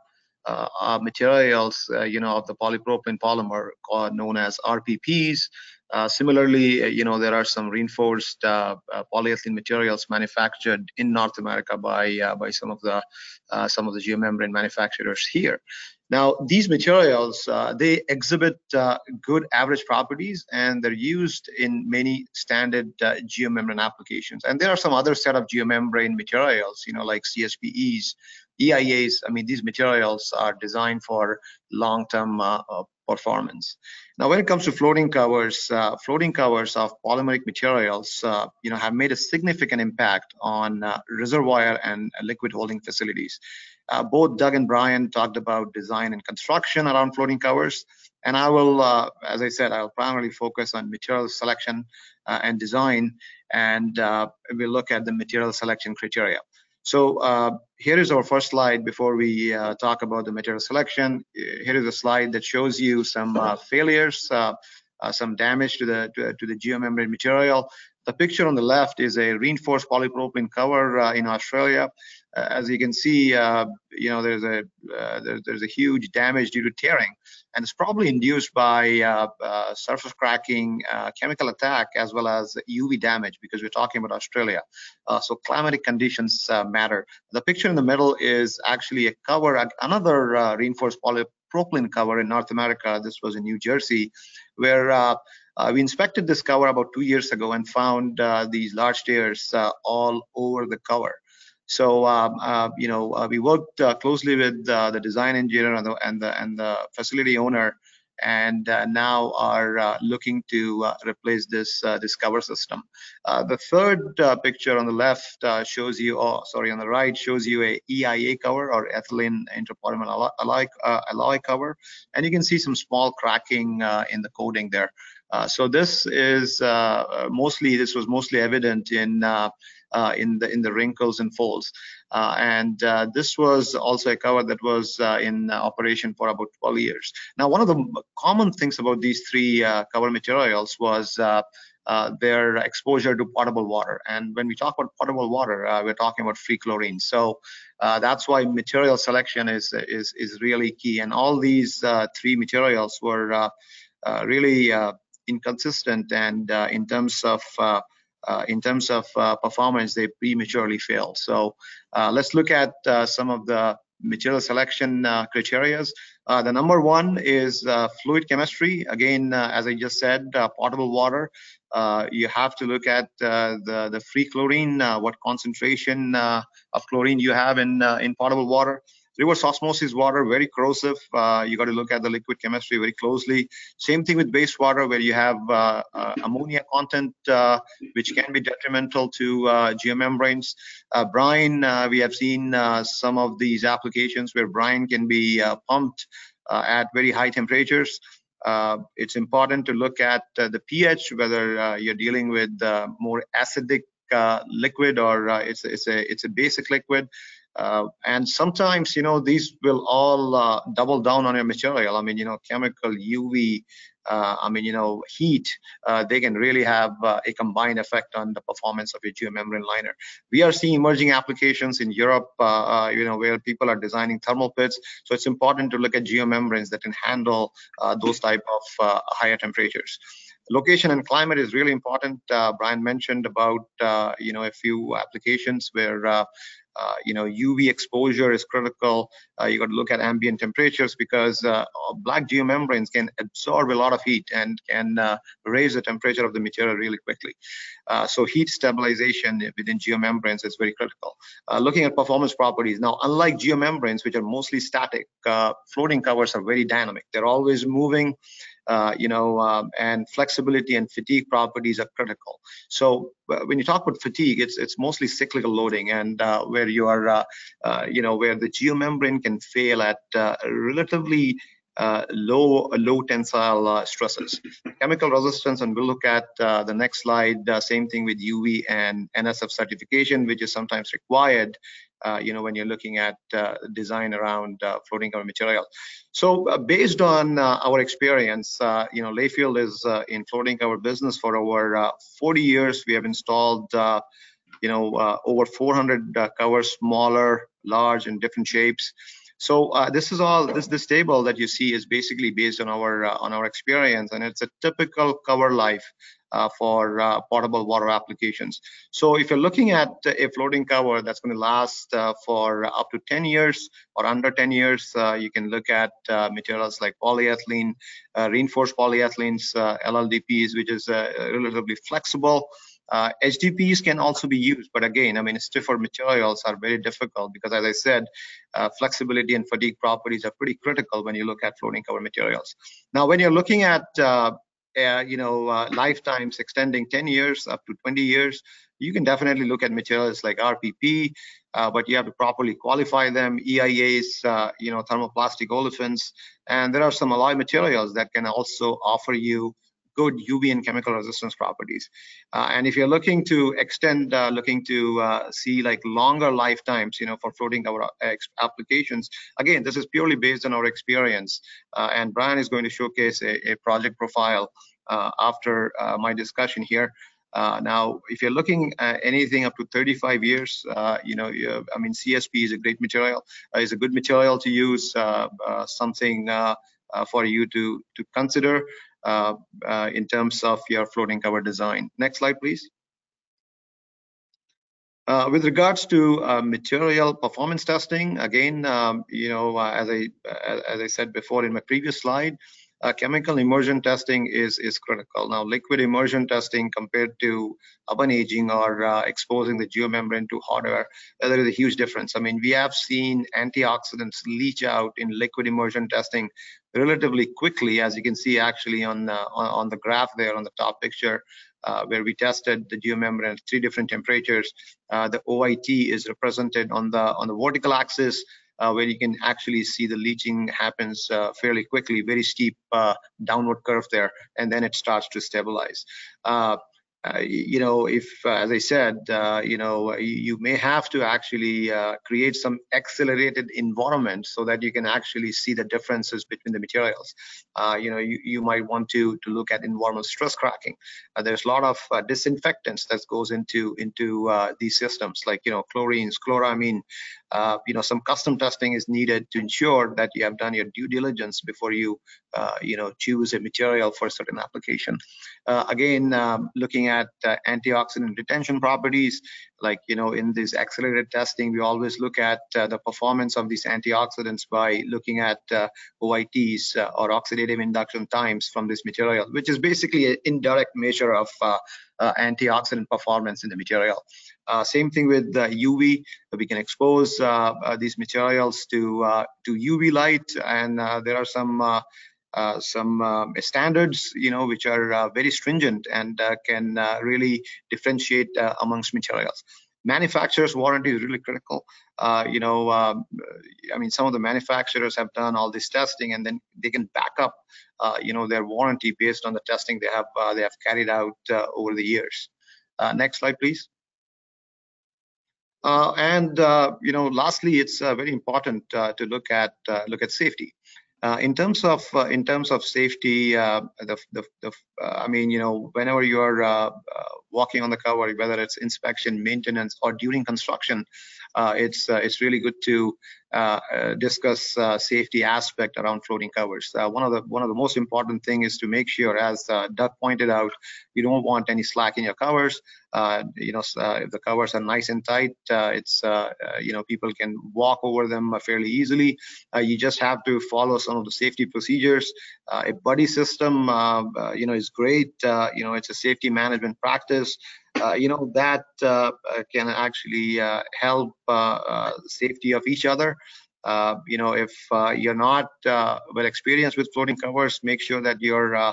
uh, uh, materials, uh, you know, of the polypropylene polymer uh, known as R P Ps. Uh, similarly, uh, you know, there are some reinforced uh, uh, polyethylene materials manufactured in North America by uh, by some of the uh, some of the geomembrane manufacturers here. Now, these materials, uh, they exhibit uh, good average properties, and they're used in many standard uh, geomembrane applications. And there are some other set of geomembrane materials, you know, like C S P Es, E I As. I mean, these materials are designed for long-term uh, performance. Now, when it comes to floating covers, uh, floating covers of polymeric materials, uh, you know, have made a significant impact on uh, reservoir and liquid holding facilities. Uh, both Doug and Brian talked about design and construction around floating covers, and I will, uh, as I said, I'll primarily focus on material selection uh, and design, and uh, we'll look at the material selection criteria. So uh, here is our first slide before we uh, talk about the material selection. Here is a slide that shows you some uh, failures, uh, uh, some damage to the, to, to the geomembrane material. The picture on the left is a reinforced polypropylene cover uh, in Australia. as you can see, uh, you know, there's a uh, there, there's a huge damage due to tearing, and it's probably induced by uh, uh, surface cracking, uh, chemical attack, as well as U V damage, because we're talking about Australia. Uh, so climatic conditions uh, matter. The picture in the middle is actually a cover, another uh, reinforced polypropylene cover in North America. This was in New Jersey, where uh, Uh, we inspected this cover about two years ago and found uh, these large tears uh, all over the cover. So, um, uh, you know, uh, we worked uh, closely with uh, the design engineer and the, and the, and the facility owner, and uh, now are uh, looking to uh, replace this uh, this cover system. Uh, the third uh, picture on the left uh, shows you, oh, sorry, on the right shows you a E I A cover, or ethylene interpolymer alloy, alloy, uh, alloy cover, and you can see some small cracking uh, in the coating there. Uh, so this is uh, mostly this was mostly evident in uh, uh, in the in the wrinkles and folds, uh, and uh, this was also a cover that was uh, in operation for about twelve years. Now, one of the common things about these three uh, cover materials was uh, uh, their exposure to potable water, and when we talk about potable water, uh, we're talking about free chlorine. So uh, that's why material selection is is is really key, and all these uh, three materials were uh, uh, really uh, inconsistent, and uh, in terms of uh, uh, in terms of uh, performance, they prematurely fail. So uh, let's look at uh, some of the material selection uh, criteria. Uh, the number one is uh, fluid chemistry. Again, uh, as I just said, uh, potable water. Uh, you have to look at uh, the the free chlorine, uh, what concentration uh, of chlorine you have in uh, in potable water. Reverse osmosis water, very corrosive. Uh, you got to look at the liquid chemistry very closely. Same thing with wastewater, where you have uh, uh, ammonia content, uh, which can be detrimental to uh, geomembranes. Uh, brine, uh, we have seen uh, some of these applications where brine can be uh, pumped uh, at very high temperatures. Uh, it's important to look at uh, the pH, whether uh, you're dealing with uh, more acidic uh, liquid or uh, it's, it's, a, it's a basic liquid. Uh, and sometimes, you know, these will all uh, double down on your material. I mean, you know, chemical, U V, uh, I mean, you know, heat, uh, they can really have uh, a combined effect on the performance of your geomembrane liner. We are seeing emerging applications in Europe, uh, uh, you know, where people are designing thermal pits. So it's important to look at geomembranes that can handle uh, those type of uh, higher temperatures. Location and climate is really important. Uh, Brian mentioned about, uh, you know, a few applications where, uh, Uh, you know, U V exposure is critical. Uh, you got to look at ambient temperatures, because uh, black geomembranes can absorb a lot of heat and can uh, raise the temperature of the material really quickly. Uh, so heat stabilization within geomembranes is very critical. Uh, looking at performance properties. Now, unlike geomembranes, which are mostly static, uh, floating covers are very dynamic. They're always moving. Uh, you know, um, and flexibility and fatigue properties are critical. So uh, when you talk about fatigue, it's it's mostly cyclical loading, and uh, where you are, uh, uh, you know, where the geomembrane can fail at uh, relatively uh, low low tensile uh, stresses. Chemical resistance, and we'll look at uh, the next slide. Uh, same thing with U V and N S F certification, which is sometimes required. Uh, you know, when you're looking at uh, design around uh, floating cover material. So uh, based on uh, our experience, uh, you know, Layfield is uh, in floating cover business for over uh, forty years. We have installed, uh, you know, uh, over four hundred uh, covers, smaller, large, and different shapes. So uh, this is all. This this table that you see is basically based on our uh, on our experience, and it's a typical cover life. Uh, for uh, potable water applications. So if you're looking at a floating cover that's going to last uh, for up to ten years or under ten years, uh, you can look at uh, materials like polyethylene, uh, reinforced polyethylenes, uh, L L D Ps, which is uh, relatively flexible. Uh, H D Ps can also be used, but again, I mean, stiffer materials are very difficult because, as I said, uh, flexibility and fatigue properties are pretty critical when you look at floating cover materials. Now, when you're looking at uh, Uh, you know, uh, lifetimes extending ten years up to twenty years, you can definitely look at materials like R P P, uh, but you have to properly qualify them, E I As, uh, you know, thermoplastic olefins, and there are some alloy materials that can also offer you good U V and chemical resistance properties. Uh, and if you're looking to extend, uh, looking to uh, see like longer lifetimes, you know, for floating cover applications, again, this is purely based on our experience. Uh, and Brian is going to showcase a, a project profile uh, after uh, my discussion here. Uh, now, if you're looking at anything up to thirty-five years, uh, you know, you, I mean, C S P is a great material, uh, is a good material to use, uh, uh, something uh, uh, for you to, to consider uh, uh, in terms of your floating cover design. Next slide, please. Uh, with regards to uh, material performance testing, again, um, you know, uh, as I uh, as I said before in my previous slide, uh, chemical immersion testing is is critical. Now, liquid immersion testing compared to urban aging or uh, exposing the geomembrane to hot air, uh, there is a huge difference. I mean, we have seen antioxidants leach out in liquid immersion testing relatively quickly, as you can see actually on uh, on the graph there on the top picture. Uh, where we tested the geomembrane at three different temperatures. Uh, the O I T is represented on the on the vertical axis, uh, where you can actually see the leaching happens uh, fairly quickly, very steep uh, downward curve there, and then it starts to stabilize. Uh, uh, you know, if, uh, as I said, uh, you know, you, you may have to actually uh, create some accelerated environment so that you can actually see the differences between the materials. Uh, you know, you, you might want to to look at environmental stress cracking. Uh, there's a lot of uh, disinfectants that goes into into uh, these systems, like, you know, chlorines, chloramine. Uh, you know, some custom testing is needed to ensure that you have done your due diligence before you, uh, you know, choose a material for a certain application. Uh, again, um, looking at uh, antioxidant retention properties, like, you know, in this accelerated testing, we always look at uh, the performance of these antioxidants by looking at uh, O I Ts uh, or oxidative induction times from this material, which is basically an indirect measure of uh, uh, antioxidant performance in the material. Uh, same thing with uh, U V. We can expose uh, uh, these materials to uh, to U V light, and uh, there are some uh, Uh, some um, standards, you know, which are uh, very stringent and uh, can uh, really differentiate uh, amongst materials. Manufacturer's warranty is really critical. Uh, you know, uh, I mean, some of the manufacturers have done all this testing, and then they can back up, uh, you know, their warranty based on the testing they have uh, they have carried out uh, over the years. Uh, next slide, please. Uh, and uh, you know, lastly, it's uh, very important uh, to look at uh, look at safety. Uh, in terms of uh, in terms of safety, uh, the, the, the uh, I mean, you know, whenever you are uh, uh, walking on the cover, whether it's inspection, maintenance, or during construction, uh, it's uh, it's really good to uh, uh, discuss uh, safety aspect around floating covers. Uh, one of the one of the most important thing is to make sure, as uh, Doug pointed out, you don't want any slack in your covers. Uh, you know, uh, if the covers are nice and tight, uh, it's uh, uh, you know, people can walk over them fairly easily. Uh, you just have to follow some of the safety procedures. Uh, a buddy system, uh, uh, you know, is great. Uh, you know, it's a safety management practice. Uh, you know, that uh, can actually uh, help uh, uh, safety of each other. Uh, you know, if uh, you're not uh, well experienced with floating covers, make sure that you're uh,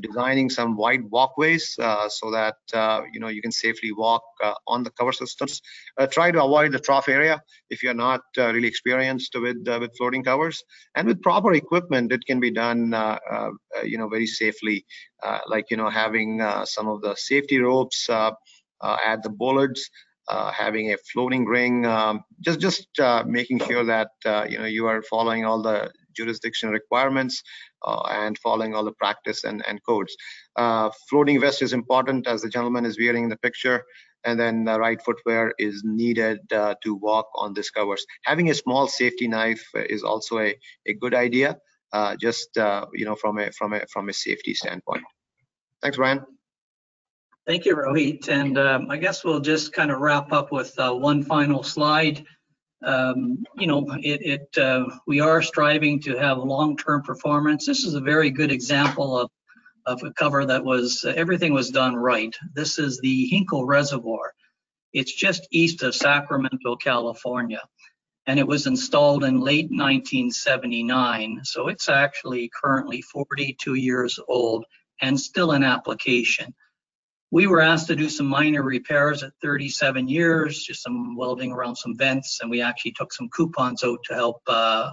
designing some wide walkways uh, so that, uh, you know, you can safely walk uh, on the cover systems. Uh, try to avoid the trough area if you're not uh, really experienced with uh, with floating covers. And with proper equipment, it can be done, uh, uh, you know, very safely, uh, like, you know, having uh, some of the safety ropes uh, uh, at the bollards. Uh, having a floating ring, um, just just uh, making sure that uh, you know, you are following all the jurisdiction requirements uh, and following all the practice and, and codes. Uh, floating vest is important, as the gentleman is wearing in the picture, and then the right footwear is needed uh, to walk on these covers. Having a small safety knife is also a, a good idea, uh, just uh, you know, from a from a from a safety standpoint. Thanks, Brian. Thank you, Rohit. And um, I guess we'll just kind of wrap up with uh, one final slide. Um, you know, it, it uh, we are striving to have long-term performance. This is a very good example of, of a cover that was, uh, everything was done right. This is the Hinkle Reservoir. It's just east of Sacramento, California. And it was installed in late nineteen seventy-nine. So it's actually currently forty-two years old and still in application. We were asked to do some minor repairs at thirty-seven years, just some welding around some vents, and we actually took some coupons out to help uh,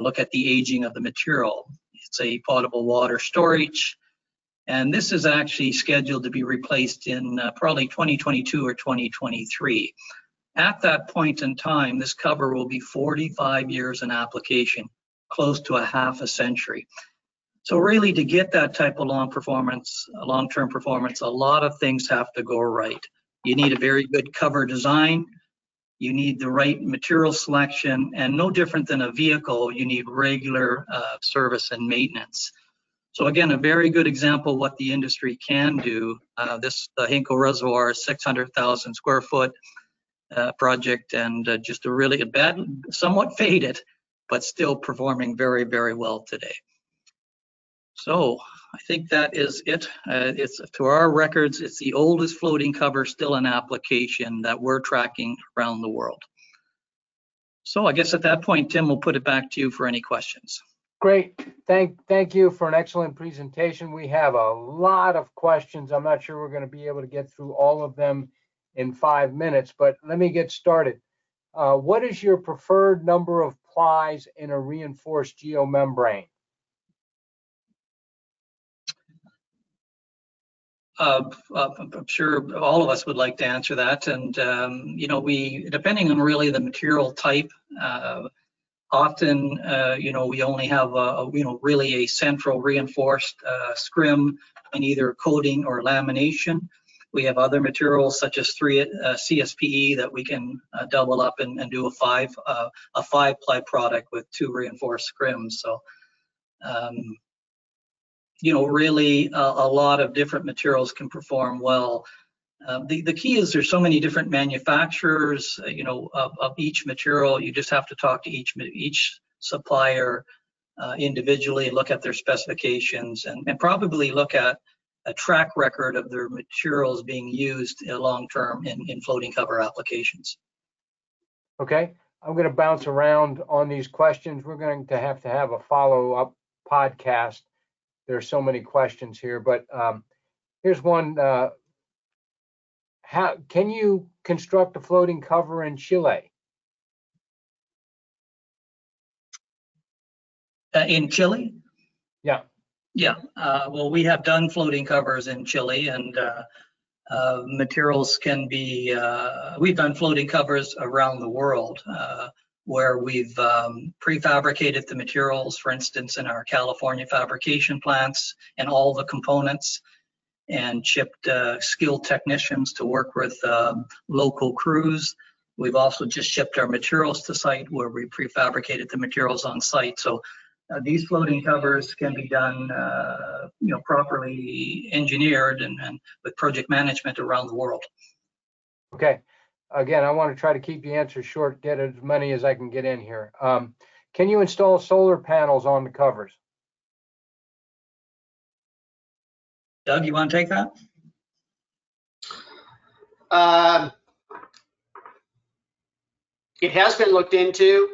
look at the aging of the material. It's a potable water storage, and this is actually scheduled to be replaced in uh, probably twenty twenty-two or twenty twenty-three. At that point in time, this cover will be forty-five years in application, close to a half a century. So really, to get that type of long performance, long-term performance, a lot of things have to go right. You need a very good cover design. You need the right material selection, and no different than a vehicle, you need regular uh, service and maintenance. So again, a very good example of what the industry can do. Uh, this the Hinkle Reservoir, six hundred thousand square foot uh, project, and uh, just a really a bad, somewhat faded, but still performing very, very well today. So I think that is it. Uh, it's to our records, it's the oldest floating cover still in application that we're tracking around the world. So I guess at that point, Tim, we'll put it back to you for any questions. Great, thank, thank you for an excellent presentation. We have a lot of questions. I'm not sure we're gonna be able to get through all of them in five minutes, but let me get started. Uh, what is your preferred number of plies in a reinforced geomembrane? Uh, I'm sure all of us would like to answer that, and um, you know, we depending on really the material type. Uh, often, uh, you know, we only have a, a you know really a central reinforced uh, scrim in either coating or lamination. We have other materials such as three uh, C S P E that we can uh, double up and, and do a five uh, a five ply product with two reinforced scrims. So. Um, you know, really uh, a lot of different materials can perform well. Uh, the, the key is there's so many different manufacturers, uh, you know, of, of each material. You just have to talk to each, each supplier uh, individually, look at their specifications, and, and probably look at a track record of their materials being used long-term in, in floating cover applications. Okay, I'm gonna bounce around on these questions. We're going to have to have a follow-up podcast. There's so many questions here, but um, here's one. Uh, how can you construct a floating cover in Chile? Uh, in Chile? Yeah. Yeah. Uh, well, we have done floating covers in Chile, and uh, uh, materials can be. Uh, we've done floating covers around the world. Uh, where we've um, prefabricated the materials, for instance, in our California fabrication plants and all the components, and shipped uh, skilled technicians to work with um, local crews. We've also just shipped our materials to site where we prefabricated the materials on site. So uh, these floating covers can be done uh, you know, properly engineered and, and with project management around the world. Okay. Again, I want to try to keep the answers short, get as many as I can get in here. Um, can you install solar panels on the covers? Doug, you want to take that? Uh, it has been looked into.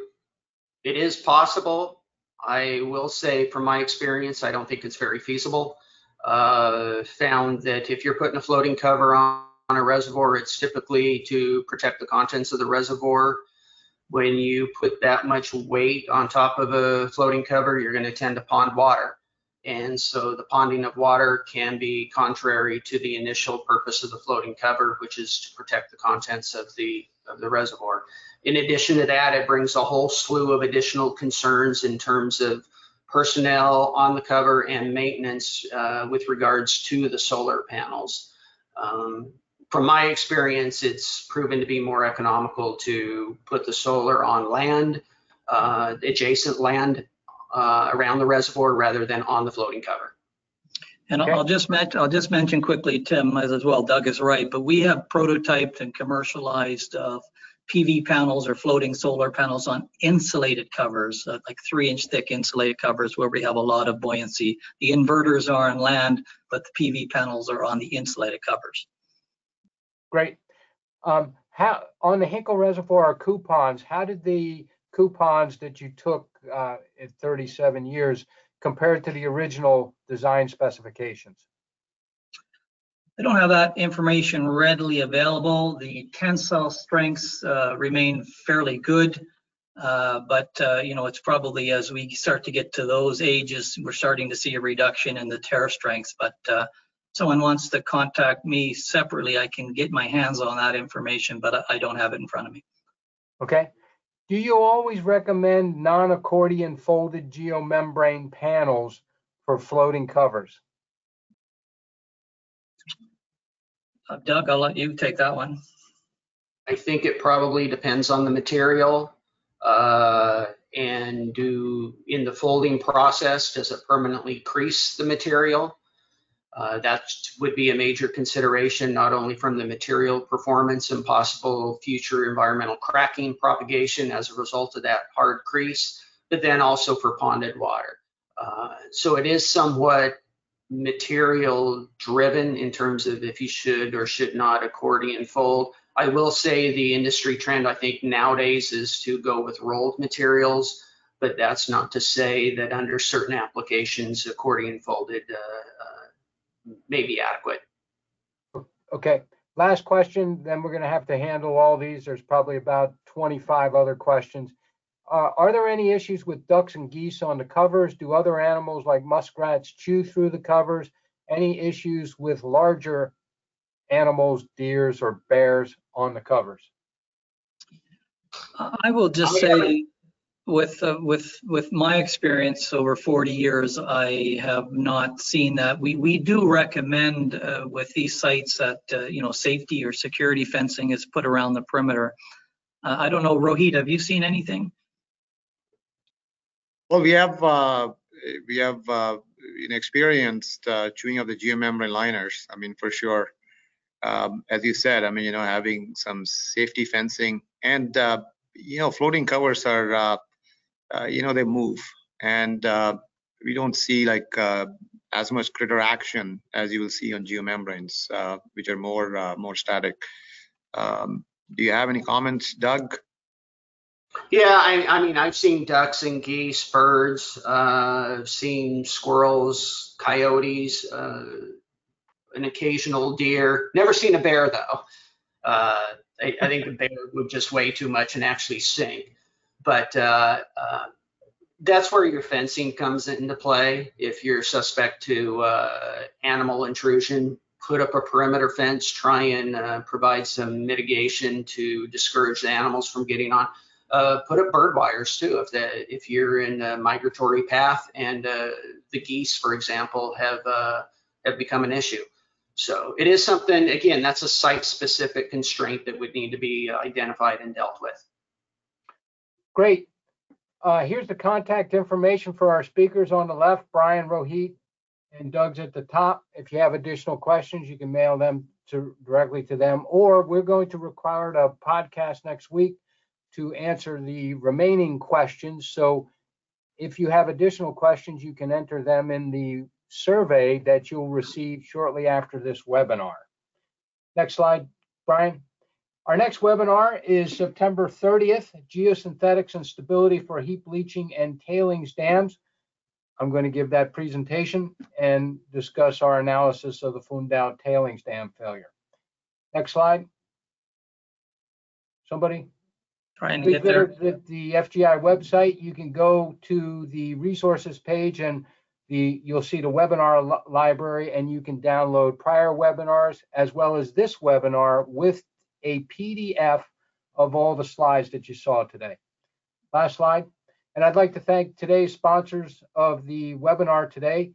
It is possible. I will say from my experience, I don't think it's very feasible. Uh, found that if you're putting a floating cover on on a reservoir, it's typically to protect the contents of the reservoir. When you put that much weight on top of a floating cover, you're going to tend to pond water. And so the ponding of water can be contrary to the initial purpose of the floating cover, which is to protect the contents of the of the reservoir. In addition to that, it brings a whole slew of additional concerns in terms of personnel on the cover and maintenance uh, with regards to the solar panels. Um, From my experience, it's proven to be more economical to put the solar on land, uh, adjacent land uh, around the reservoir rather than on the floating cover. And okay. I'll, just I'll just mention quickly, Tim, as well, Doug is right, but we have prototyped and commercialized uh, P V panels or floating solar panels on insulated covers, uh, like three inch thick insulated covers where we have a lot of buoyancy. The inverters are on land, but the P V panels are on the insulated covers. Great. Um, how on the Hinkle Reservoir coupons, how did the coupons that you took uh, at thirty-seven years compare to the original design specifications? I don't have that information readily available. The tensile strengths uh, remain fairly good, uh, but uh, you know, it's probably as we start to get to those ages, we're starting to see a reduction in the tear strengths, but uh, someone wants to contact me separately, I can get my hands on that information, but I don't have it in front of me. Okay. Do you always recommend non-accordion folded geomembrane panels for floating covers? Uh, Doug, I'll let you take that one. I think it probably depends on the material. Uh, and do in the folding process, does it permanently crease the material? Uh, that would be a major consideration, not only from the material performance and possible future environmental cracking propagation as a result of that hard crease, but then also for ponded water. Uh, so it is somewhat material driven in terms of if you should or should not accordion fold. I will say the industry trend, I think nowadays, is to go with rolled materials, but that's not to say that under certain applications, accordion folded uh, uh, may be adequate. Okay, last question, then we're gonna have to handle all these. There's probably about twenty-five other questions. Uh, are there any issues with ducks and geese on the covers? Do other animals like muskrats chew through the covers? Any issues with larger animals, deers, or bears on the covers? I will just say, with uh, with with my experience over forty years, I have not seen that. We we do recommend uh, with these sites that uh, you know, safety or security fencing is put around the perimeter. Uh, I don't know, Rohit, have you seen anything? Well, we have uh, we have uh, inexperienced uh, chewing of the geomembrane liners. I mean, for sure. Um, as you said, I mean, you know, having some safety fencing and, uh, you know, floating covers are, uh, uh, you know, they move, and uh, we don't see like uh, as much critter action as you will see on geomembranes, uh, which are more, uh, more static. Um, do you have any comments, Doug? Yeah, I, I mean, I've seen ducks and geese, birds, uh, I've seen squirrels, coyotes, uh, an occasional deer. Never seen a bear though. Uh, I, I think the bear would just weigh too much and actually sink. But uh, uh, that's where your fencing comes into play. If you're suspect to uh, animal intrusion, put up a perimeter fence, try and uh, provide some mitigation to discourage the animals from getting on. Uh, put up bird wires too, if, the, if you're in a migratory path and uh, the geese, for example, have, uh, have become an issue. So it is something, again, that's a site-specific constraint that would need to be identified and dealt with. Great. Uh, here's the contact information for our speakers on the left, Brian, Rohit, and Doug's at the top. If you have additional questions, you can mail them to, directly to them, or we're going to require a podcast next week to answer the remaining questions. So if you have additional questions, you can enter them in the survey that you'll receive shortly after this webinar. Next slide, Brian. Our next webinar is September thirtieth, Geosynthetics and Stability for Heap Leaching and Tailings Dams. I'm going to give that presentation and discuss our analysis of the Fundao Tailings Dam failure. Next slide. Somebody? Trying to get there. At the F G I website, you can go to the resources page and The, you'll see the webinar li library, and you can download prior webinars as well as this webinar with a P D F of all the slides that you saw today. Last slide. And I'd like to thank today's sponsors of the webinar today,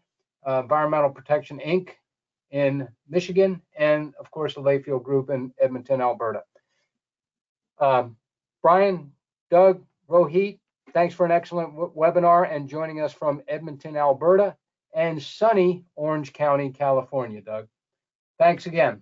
uh, Environmental Protection Incorporated in Michigan, and of course the Layfield Group in Edmonton, Alberta. Um, Brian, Doug, Rohit, thanks for an excellent webinar and joining us from Edmonton, Alberta, and sunny Orange County, California, Doug. Thanks again.